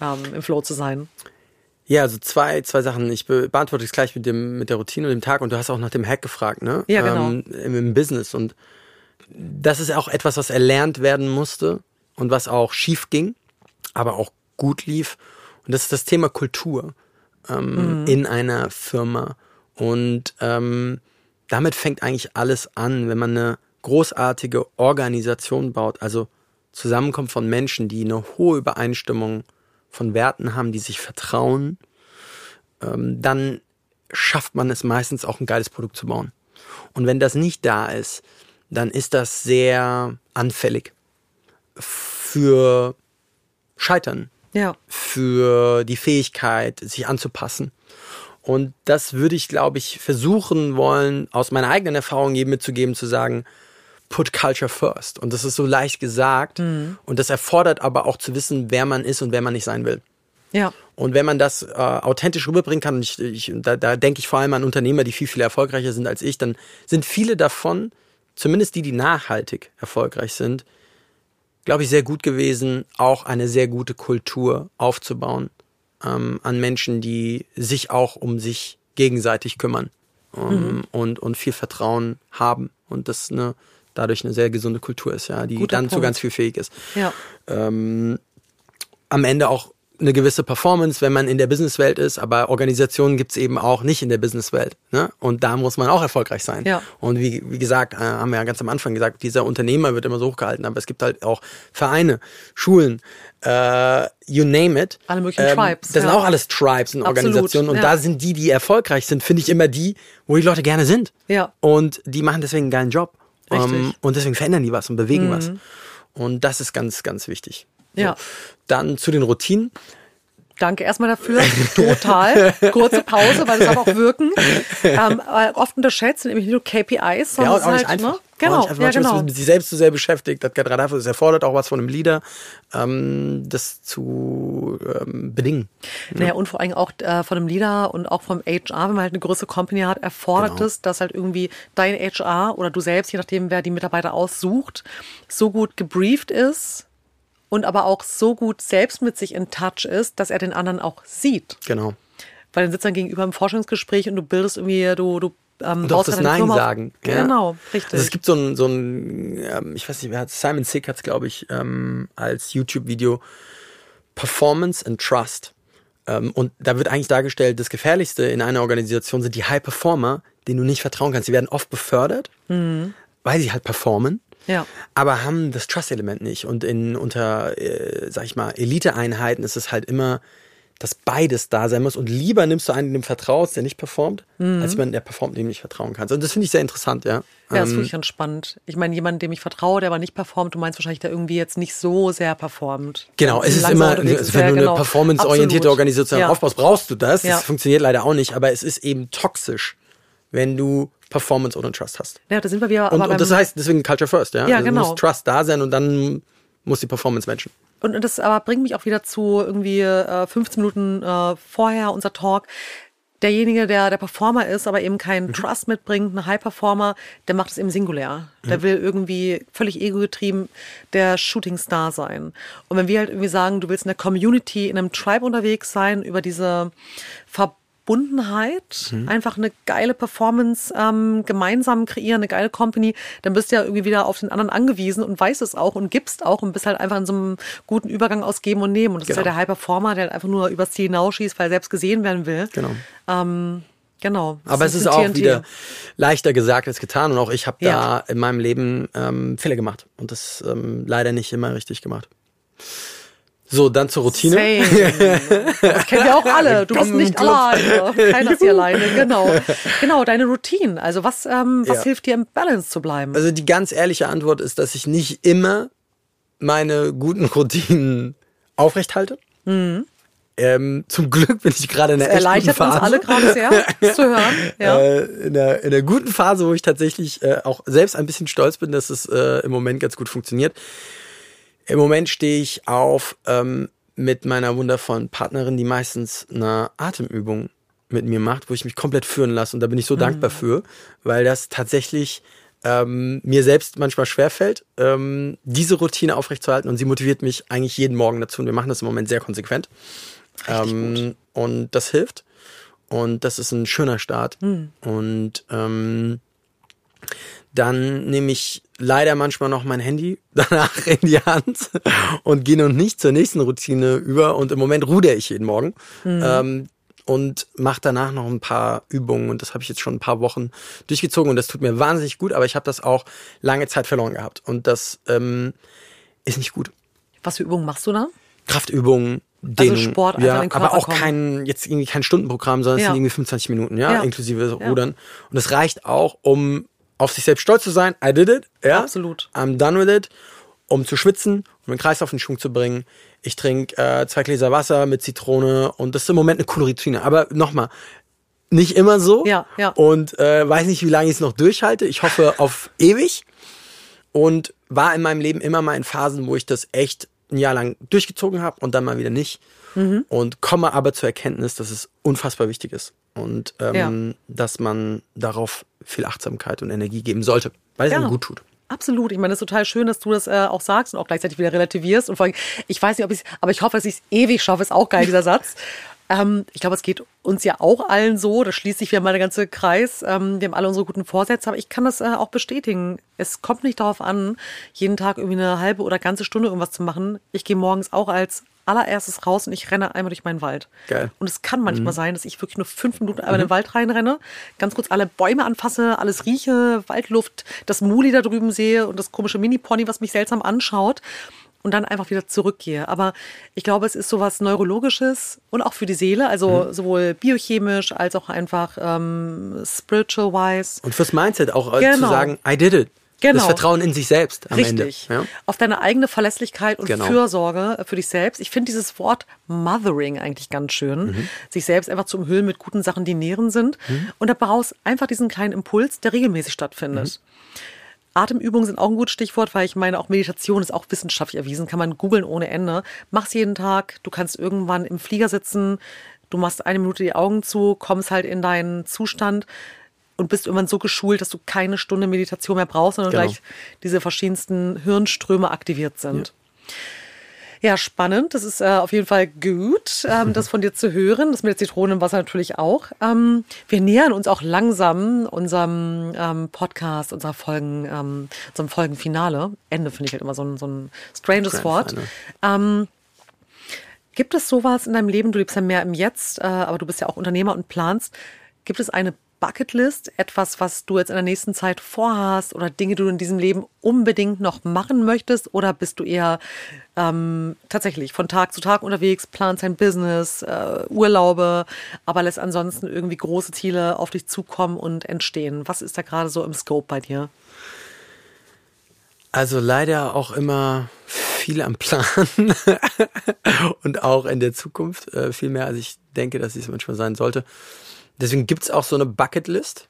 im Flow zu sein? Ja, also zwei Sachen. Ich beantworte es gleich mit der Routine und dem Tag, und du hast auch nach dem Hack gefragt, ne? Ja, genau. Im Business, und das ist auch etwas, was erlernt werden musste und was auch schief ging, aber auch gut lief, und das ist das Thema Kultur in einer Firma. Und damit fängt eigentlich alles an, wenn man eine großartige Organisation baut, also zusammenkommt von Menschen, die eine hohe Übereinstimmung von Werten haben, die sich vertrauen, dann schafft man es meistens auch, ein geiles Produkt zu bauen. Und wenn das nicht da ist, dann ist das sehr anfällig für Scheitern, für die Fähigkeit, sich anzupassen. Und das würde ich, glaube ich, versuchen wollen, aus meiner eigenen Erfahrung jedem mitzugeben, zu sagen, put culture first. Und das ist so leicht gesagt. Und das erfordert aber auch zu wissen, wer man ist und wer man nicht sein will. Ja. Und wenn man das authentisch rüberbringen kann, und da denke ich vor allem an Unternehmer, die viel, viel erfolgreicher sind als ich, dann sind viele davon, zumindest die nachhaltig erfolgreich sind, glaube ich, sehr gut gewesen, auch eine sehr gute Kultur aufzubauen. An Menschen, die sich auch um sich gegenseitig kümmern und viel Vertrauen haben, und das dadurch eine sehr gesunde Kultur ist, ja, die zu ganz viel fähig ist. Ja. Am Ende auch eine gewisse Performance, wenn man in der Businesswelt ist, aber Organisationen gibt's eben auch nicht in der Businesswelt, ne? Und da muss man auch erfolgreich sein. Ja. Und wie gesagt, haben wir ja ganz am Anfang gesagt, dieser Unternehmer wird immer so hochgehalten, aber es gibt halt auch Vereine, Schulen, you name it. Alle möglichen Tribes. Das sind auch alles Tribes und Organisationen, und da sind die erfolgreich sind, finde ich immer die, wo die Leute gerne sind. Ja. Und die machen deswegen einen geilen Job. Und deswegen verändern die was und bewegen was. Und das ist ganz, ganz wichtig. So. Ja. Dann zu den Routinen. Danke erstmal dafür. Total. Kurze Pause, weil das darf auch wirken. Oft unterschätzt sind nämlich nicht nur KPIs, sondern auch nicht einfach. Ne? Genau. Auch nicht einfach, man ist sich selbst zu sehr beschäftigt. Das erfordert auch was von einem Leader, das zu bedingen. Naja, und vor allem auch von einem Leader und auch vom HR, wenn man halt eine größere Company hat, erfordert es, dass halt irgendwie dein HR oder du selbst, je nachdem, wer die Mitarbeiter aussucht, so gut gebrieft ist, und aber auch so gut selbst mit sich in Touch ist, dass er den anderen auch sieht. Genau. Weil dann sitzt er gegenüber im Forschungsgespräch und du bildest irgendwie, und auch das Nein sagen. Ja. Genau, richtig. Also es gibt so ein ich weiß nicht, wer hat Simon Sinek hat es, glaube ich, als YouTube-Video, Performance and Trust. Und da wird eigentlich dargestellt, das Gefährlichste in einer Organisation sind die High-Performer, denen du nicht vertrauen kannst. Die werden oft befördert, weil sie halt performen. Ja. Aber haben das Trust-Element nicht. Und sag ich mal, Elite-Einheiten ist es halt immer, dass beides da sein muss. Und lieber nimmst du einen, dem vertraust, der nicht performt, als jemanden, der performt, dem nicht vertrauen kannst. Und das finde ich sehr interessant, ja. Ja, das finde ich ganz spannend. Ich meine, jemanden, dem ich vertraue, der aber nicht performt, du meinst wahrscheinlich, der irgendwie jetzt nicht so sehr performt. Genau, es ist immer, wenn du eine performance-orientierte Organisation aufbaust, brauchst du das. Ja. Das funktioniert leider auch nicht, aber es ist eben toxisch, wenn du Performance ohne Trust hast. Ja, da sind wir wieder. Und das heißt deswegen Culture First, ja? Ja, also genau. Muss Trust da sein und dann muss die Performance matchen. Und das aber bringt mich auch wieder zu irgendwie 15 Minuten vorher unser Talk. derjenige, der Performer ist, aber eben keinen Trust mitbringt, ein High-Performer, der macht es eben singulär. Der will irgendwie völlig egogetrieben der Shooting-Star sein. Und wenn wir halt irgendwie sagen, du willst in der Community, in einem Tribe unterwegs sein, über diese Verbundenheit, einfach eine geile Performance gemeinsam kreieren, eine geile Company, dann bist du ja irgendwie wieder auf den anderen angewiesen und weißt es auch und gibst auch und bist halt einfach in so einem guten Übergang aus Geben und Nehmen. Und das ist ja der High-Performer, der halt einfach nur übers Ziel hinausschießt, weil er selbst gesehen werden will. Genau. Aber es ist auch TNT. Wieder leichter gesagt als getan. Und auch ich habe da in meinem Leben Fehler gemacht. Und das leider nicht immer richtig gemacht. So, dann zur Routine. Same. Das kennen wir auch alle. Du bist nicht alleine. Keiner ist hier alleine. Genau, deine Routine. Also was hilft dir, im Balance zu bleiben? Also die ganz ehrliche Antwort ist, dass ich nicht immer meine guten Routinen aufrecht halte. Mhm. Zum Glück bin ich gerade in der echten Phase. Erleichtert uns alle gerade sehr zu hören. Ja. In der guten Phase, wo ich tatsächlich auch selbst ein bisschen stolz bin, dass es im Moment ganz gut funktioniert. Im Moment stehe ich auf mit meiner wundervollen Partnerin, die meistens eine Atemübung mit mir macht, wo ich mich komplett führen lasse. Und da bin ich so dankbar für, weil das tatsächlich mir selbst manchmal schwerfällt, diese Routine aufrechtzuerhalten. Und sie motiviert mich eigentlich jeden Morgen dazu. Und wir machen das im Moment sehr konsequent. Richtig gut. Und das hilft. Und das ist ein schöner Start. Und dann nehme ich leider manchmal noch mein Handy danach in die Hand und gehe noch nicht zur nächsten Routine über. Und im Moment rudere ich jeden Morgen und mache danach noch ein paar Übungen. Und das habe ich jetzt schon ein paar Wochen durchgezogen. Und das tut mir wahnsinnig gut. Aber ich habe das auch lange Zeit verloren gehabt. Und das ist nicht gut. Was für Übungen machst du da? Kraftübungen. Also Sport, einfach den Körper aber auch kein Stundenprogramm, sondern es sind irgendwie 25 Minuten, inklusive Rudern. Und das reicht auch, um auf sich selbst stolz zu sein. I did it. Ja? Absolut. I'm done with it. Um zu schwitzen, um den Kreislauf in Schwung zu bringen. Ich trinke 2 Gläser Wasser mit Zitrone und das ist im Moment eine coole Routine. Aber nochmal, nicht immer so. Ja. Und weiß nicht, wie lange ich es noch durchhalte. Ich hoffe auf ewig. Und war in meinem Leben immer mal in Phasen, wo ich das echt ein Jahr lang durchgezogen habe und dann mal wieder nicht. Und komme aber zur Erkenntnis, dass es unfassbar wichtig ist und dass man darauf viel Achtsamkeit und Energie geben sollte, weil es einem gut tut. Absolut. Ich meine, es ist total schön, dass du das auch sagst und auch gleichzeitig wieder relativierst. Und vor allem, ich weiß nicht, ob ich es, aber ich hoffe, dass ich es ewig schaffe, ist auch geil, dieser Satz. Ich glaube, es geht uns ja auch allen so, da schließt sich wieder mal der ganze Kreis, wir haben alle unsere guten Vorsätze, aber ich kann das auch bestätigen. Es kommt nicht darauf an, jeden Tag irgendwie eine halbe oder ganze Stunde irgendwas zu machen. Ich gehe morgens auch als allererstes raus und ich renne einmal durch meinen Wald. Geil. Und es kann manchmal sein, dass ich wirklich nur 5 Minuten einmal in den Wald reinrenne, ganz kurz alle Bäume anfasse, alles rieche, Waldluft, das Muli da drüben sehe und das komische Mini-Pony, was mich seltsam anschaut. Und dann einfach wieder zurückgehe. Aber ich glaube, es ist sowas Neurologisches und auch für die Seele, also sowohl biochemisch als auch einfach spiritual-wise. Und fürs Mindset auch zu sagen, I did it. Genau. Das Vertrauen in sich selbst am Ende. Richtig. Ja? Auf deine eigene Verlässlichkeit und Fürsorge für dich selbst. Ich finde dieses Wort Mothering eigentlich ganz schön. Sich selbst einfach zu umhüllen mit guten Sachen, die nährend sind. Und da brauchst einfach diesen kleinen Impuls, der regelmäßig stattfindet. Atemübungen sind auch ein gutes Stichwort, weil ich meine, auch Meditation ist auch wissenschaftlich erwiesen, kann man googeln ohne Ende. Mach's jeden Tag, du kannst irgendwann im Flieger sitzen, du machst 1 Minute die Augen zu, kommst halt in deinen Zustand und bist irgendwann so geschult, dass du keine Stunde Meditation mehr brauchst, sondern gleich diese verschiedensten Hirnströme aktiviert sind. Ja, spannend, das ist auf jeden Fall gut, das von dir zu hören, das mit der Zitrone im Wasser natürlich auch. Wir nähern uns auch langsam unserem Podcast, unserem Folgenfinale. Ende finde ich halt immer so ein stranges Wort. Gibt es sowas in deinem Leben, du lebst ja mehr im Jetzt, aber du bist ja auch Unternehmer und planst, gibt es eine Bucketlist, etwas, was du jetzt in der nächsten Zeit vorhast oder Dinge, die du in diesem Leben unbedingt noch machen möchtest, oder bist du eher tatsächlich von Tag zu Tag unterwegs, planst dein Business, Urlaube, aber lässt ansonsten irgendwie große Ziele auf dich zukommen und entstehen? Was ist da gerade so im Scope bei dir? Also leider auch immer viel am Plan und auch in der Zukunft viel mehr, als ich denke, dass es manchmal sein sollte. Deswegen gibt's auch so eine Bucketlist.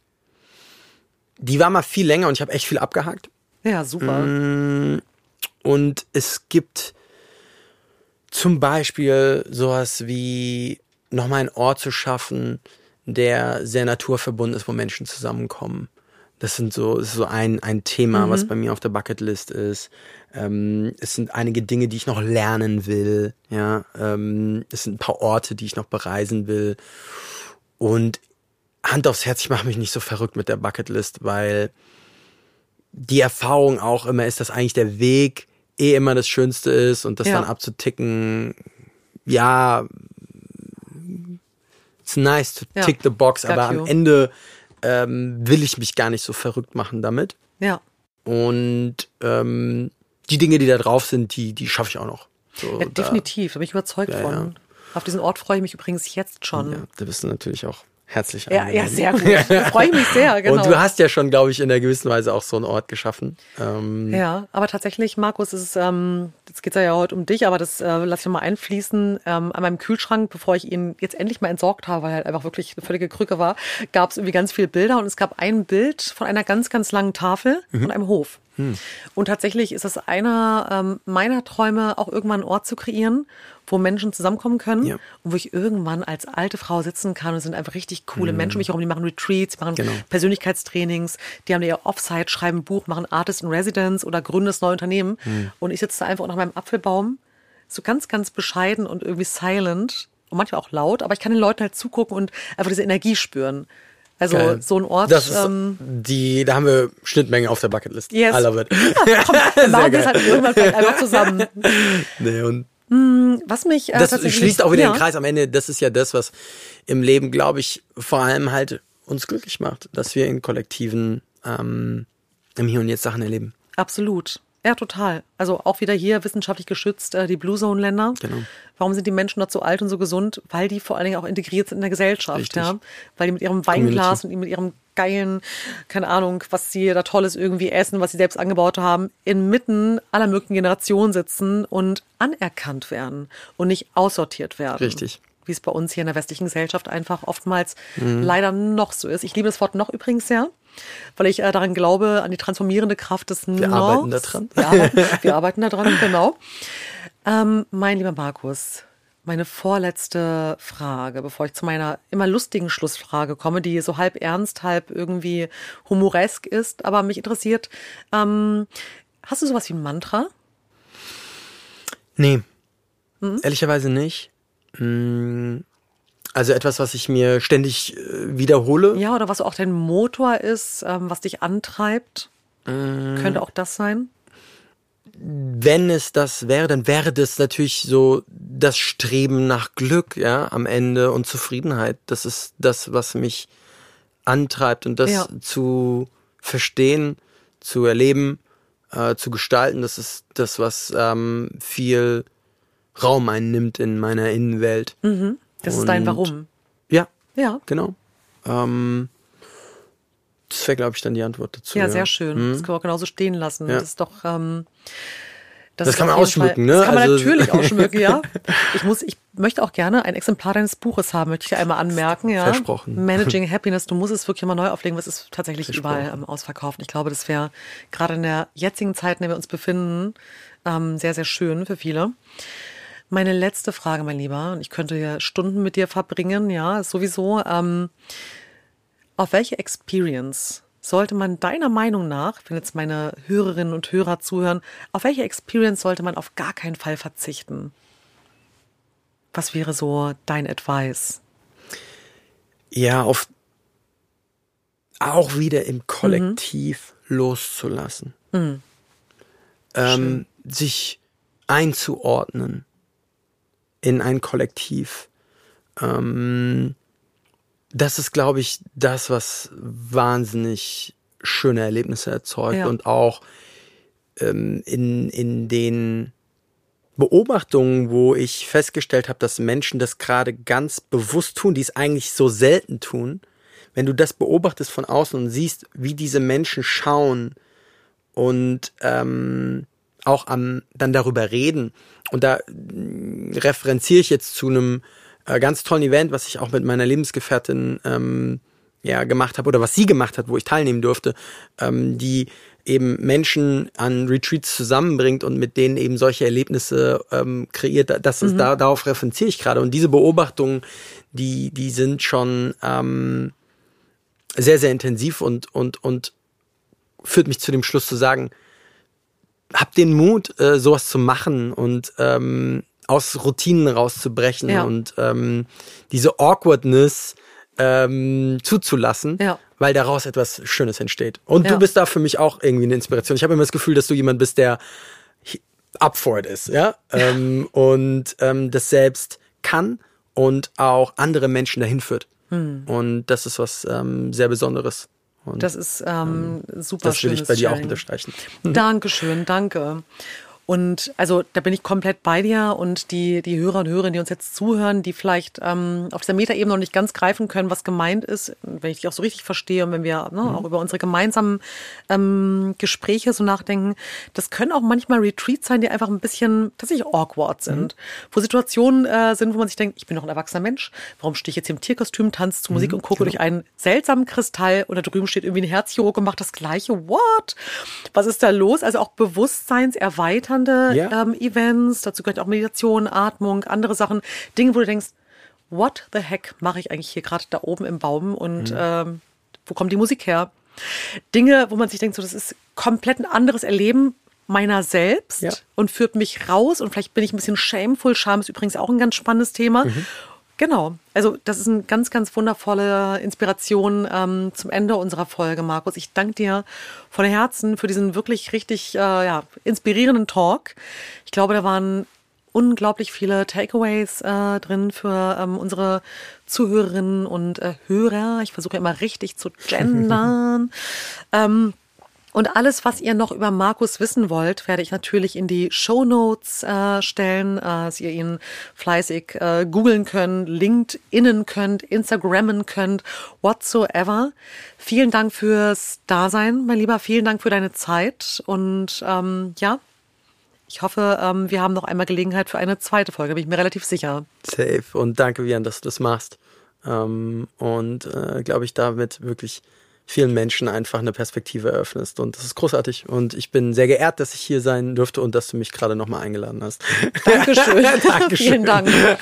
Die war mal viel länger und ich habe echt viel abgehakt. Ja, super. Und es gibt zum Beispiel sowas wie nochmal einen Ort zu schaffen, der sehr naturverbunden ist, wo Menschen zusammenkommen. Das ist so ein Thema, was bei mir auf der Bucketlist ist. Es sind einige Dinge, die ich noch lernen will. Ja? Es sind ein paar Orte, die ich noch bereisen will. Und Hand aufs Herz, ich mache mich nicht so verrückt mit der Bucketlist, weil die Erfahrung auch immer ist, dass eigentlich der Weg immer das Schönste ist und das dann abzuticken, it's nice to tick the box, aber am Ende will ich mich gar nicht so verrückt machen damit. Ja. Und die Dinge, die da drauf sind, die schaffe ich auch noch. So, ja, definitiv, da bin ich überzeugt von. Ja. Auf diesen Ort freue ich mich übrigens jetzt schon. Ja, da bist du natürlich auch herzlich eingeladen. Ja, sehr gut. Da freue ich mich sehr, genau. Und du hast ja schon, glaube ich, in einer gewissen Weise auch so einen Ort geschaffen. Ja, aber tatsächlich, Markus, jetzt geht es ja heute um dich, aber das lasse ich nochmal einfließen. An meinem Kühlschrank, bevor ich ihn jetzt endlich mal entsorgt habe, weil er halt einfach wirklich eine völlige Krücke war, gab es irgendwie ganz viele Bilder und es gab ein Bild von einer ganz, ganz langen Tafel von einem Hof. Und tatsächlich ist das einer meiner Träume, auch irgendwann einen Ort zu kreieren, wo Menschen zusammenkommen können und wo ich irgendwann als alte Frau sitzen kann. Und es sind einfach richtig coole Menschen, die machen Retreats, die machen Persönlichkeitstrainings, die haben ihr Offsite, schreiben ein Buch, machen Artist in Residence oder gründen das neue Unternehmen. Und ich sitze da einfach unter meinem Apfelbaum, so ganz, ganz bescheiden und irgendwie silent und manchmal auch laut, aber ich kann den Leuten halt zugucken und einfach diese Energie spüren. Also geil. So ein Ort. Das ist da haben wir Schnittmengen auf der Bucketlist. Yes. I love it. Ja, komm, dann machen wir es halt irgendwann vielleicht einfach zusammen. Nee, und was mich das schließt auch wieder den Kreis am Ende. Das ist ja das, was im Leben, glaube ich, vor allem halt uns glücklich macht, dass wir in Kollektiven im Hier und Jetzt Sachen erleben. Absolut. Ja, total. Also auch wieder hier wissenschaftlich geschützt, die Blue Zone Länder. Genau. Warum sind die Menschen dort so alt und so gesund? Weil die vor allen Dingen auch integriert sind in der Gesellschaft. Ja? Weil die mit ihrem Weinglas und mit ihrem geilen, keine Ahnung, was sie da Tolles irgendwie essen, was sie selbst angebaut haben, inmitten aller möglichen Generationen sitzen und anerkannt werden und nicht aussortiert werden. Richtig. Wie es bei uns hier in der westlichen Gesellschaft einfach oftmals leider noch so ist. Ich liebe das Wort noch übrigens sehr, weil ich daran glaube, an die transformierende Kraft des Nochs. Wir arbeiten da dran. Wir arbeiten da dran, genau. Mein lieber Markus, meine vorletzte Frage, bevor ich zu meiner immer lustigen Schlussfrage komme, die so halb ernst, halb irgendwie humoresk ist, aber mich interessiert, hast du sowas wie ein Mantra? Nee, ehrlicherweise nicht. Also etwas, was ich mir ständig wiederhole. Ja, oder was auch dein Motor ist, was dich antreibt. Könnte auch das sein? Wenn es das wäre, dann wäre das natürlich so das Streben nach Glück, ja, am Ende und Zufriedenheit. Das ist das, was mich antreibt und das zu verstehen, zu erleben, zu gestalten. Das ist das, was viel Raum einnimmt in meiner Innenwelt. Das ist dein Warum. Ja. Genau. Das wäre, glaube ich, dann die Antwort dazu. Ja, sehr schön. Das können wir auch genauso stehen lassen. Ja. Das ist doch... das kann man ausschmücken, ne? Das kann man natürlich ausschmücken, ja. Ich möchte auch gerne ein Exemplar deines Buches haben, möchte ich dir einmal anmerken, ja. Versprochen. Managing Happiness, du musst es wirklich mal neu auflegen, was ist tatsächlich überall ausverkauft. Ich glaube, das wäre gerade in der jetzigen Zeit, in der wir uns befinden, sehr, sehr schön für viele. Meine letzte Frage, mein Lieber, und ich könnte ja Stunden mit dir verbringen, ja, sowieso. Auf welche Experience sollte man deiner Meinung nach, wenn jetzt meine Hörerinnen und Hörer zuhören, auf welche Experience sollte man auf gar keinen Fall verzichten? Was wäre so dein Advice? Ja, auch wieder im Kollektiv loszulassen. Sich einzuordnen in ein Kollektiv. Das ist, glaube ich, das, was wahnsinnig schöne Erlebnisse erzeugt und auch in den Beobachtungen, wo ich festgestellt habe, dass Menschen das gerade ganz bewusst tun, die es eigentlich so selten tun. Wenn du das beobachtest von außen und siehst, wie diese Menschen schauen und auch dann darüber reden. Und da referenziere ich jetzt zu einem ganz tollen Event, was ich auch mit meiner Lebensgefährtin ja gemacht habe oder was sie gemacht hat, wo ich teilnehmen durfte, die eben Menschen an Retreats zusammenbringt und mit denen eben solche Erlebnisse kreiert. Das ist darauf referenziere ich gerade. Und diese Beobachtungen, die sind schon sehr, sehr intensiv und führt mich zu dem Schluss zu sagen, hab den Mut, sowas zu machen und aus Routinen rauszubrechen und diese Awkwardness zuzulassen, weil daraus etwas Schönes entsteht. Und du bist da für mich auch irgendwie eine Inspiration. Ich habe immer das Gefühl, dass du jemand bist, der up for it ist, ja? Und das selbst kann und auch andere Menschen dahin führt. Und das ist was sehr Besonderes. Und das ist super schön. Das will ich bei dir auch unterstreichen. Dankeschön, danke. Und also da bin ich komplett bei dir und die Hörer und Hörerinnen, die uns jetzt zuhören, die vielleicht auf dieser Metaebene noch nicht ganz greifen können, was gemeint ist, wenn ich dich auch so richtig verstehe und wenn wir auch über unsere gemeinsamen Gespräche so nachdenken, das können auch manchmal Retreats sein, die einfach ein bisschen tatsächlich awkward sind, wo Situationen sind, wo man sich denkt, ich bin doch ein erwachsener Mensch, warum stehe ich jetzt hier im Tierkostüm, tanze zu Musik und gucke durch einen seltsamen Kristall und da drüben steht irgendwie ein Herzchirurg und macht das Gleiche, what? Was ist da los? Also auch Bewusstseinserweitern. Events, dazu gehört auch Meditation, Atmung, andere Sachen, Dinge, wo du denkst, what the heck mache ich eigentlich hier gerade da oben im Baum und wo kommt die Musik her? Dinge, wo man sich denkt, so, das ist komplett ein anderes Erleben meiner selbst und führt mich raus und vielleicht bin ich ein bisschen shameful. Scham ist übrigens auch ein ganz spannendes Thema. Genau, also das ist eine ganz, ganz wundervolle Inspiration zum Ende unserer Folge, Markus. Ich danke dir von Herzen für diesen wirklich richtig inspirierenden Talk. Ich glaube, da waren unglaublich viele Takeaways drin für unsere Zuhörerinnen und Hörer. Ich versuche immer richtig zu gendern. Und alles, was ihr noch über Markus wissen wollt, werde ich natürlich in die Shownotes stellen, dass ihr ihn fleißig googeln könnt, LinkedInnen könnt, Instagrammen könnt, whatsoever. Vielen Dank fürs Dasein, mein Lieber. Vielen Dank für deine Zeit. Und ich hoffe, wir haben noch einmal Gelegenheit für eine zweite Folge, bin ich mir relativ sicher. Safe. Und danke, Vian, dass du das machst. Glaube ich, damit wirklich vielen Menschen einfach eine Perspektive eröffnest. Und das ist großartig. Und ich bin sehr geehrt, dass ich hier sein durfte und dass du mich gerade nochmal eingeladen hast. Dankeschön. Dankeschön. Vielen Dank.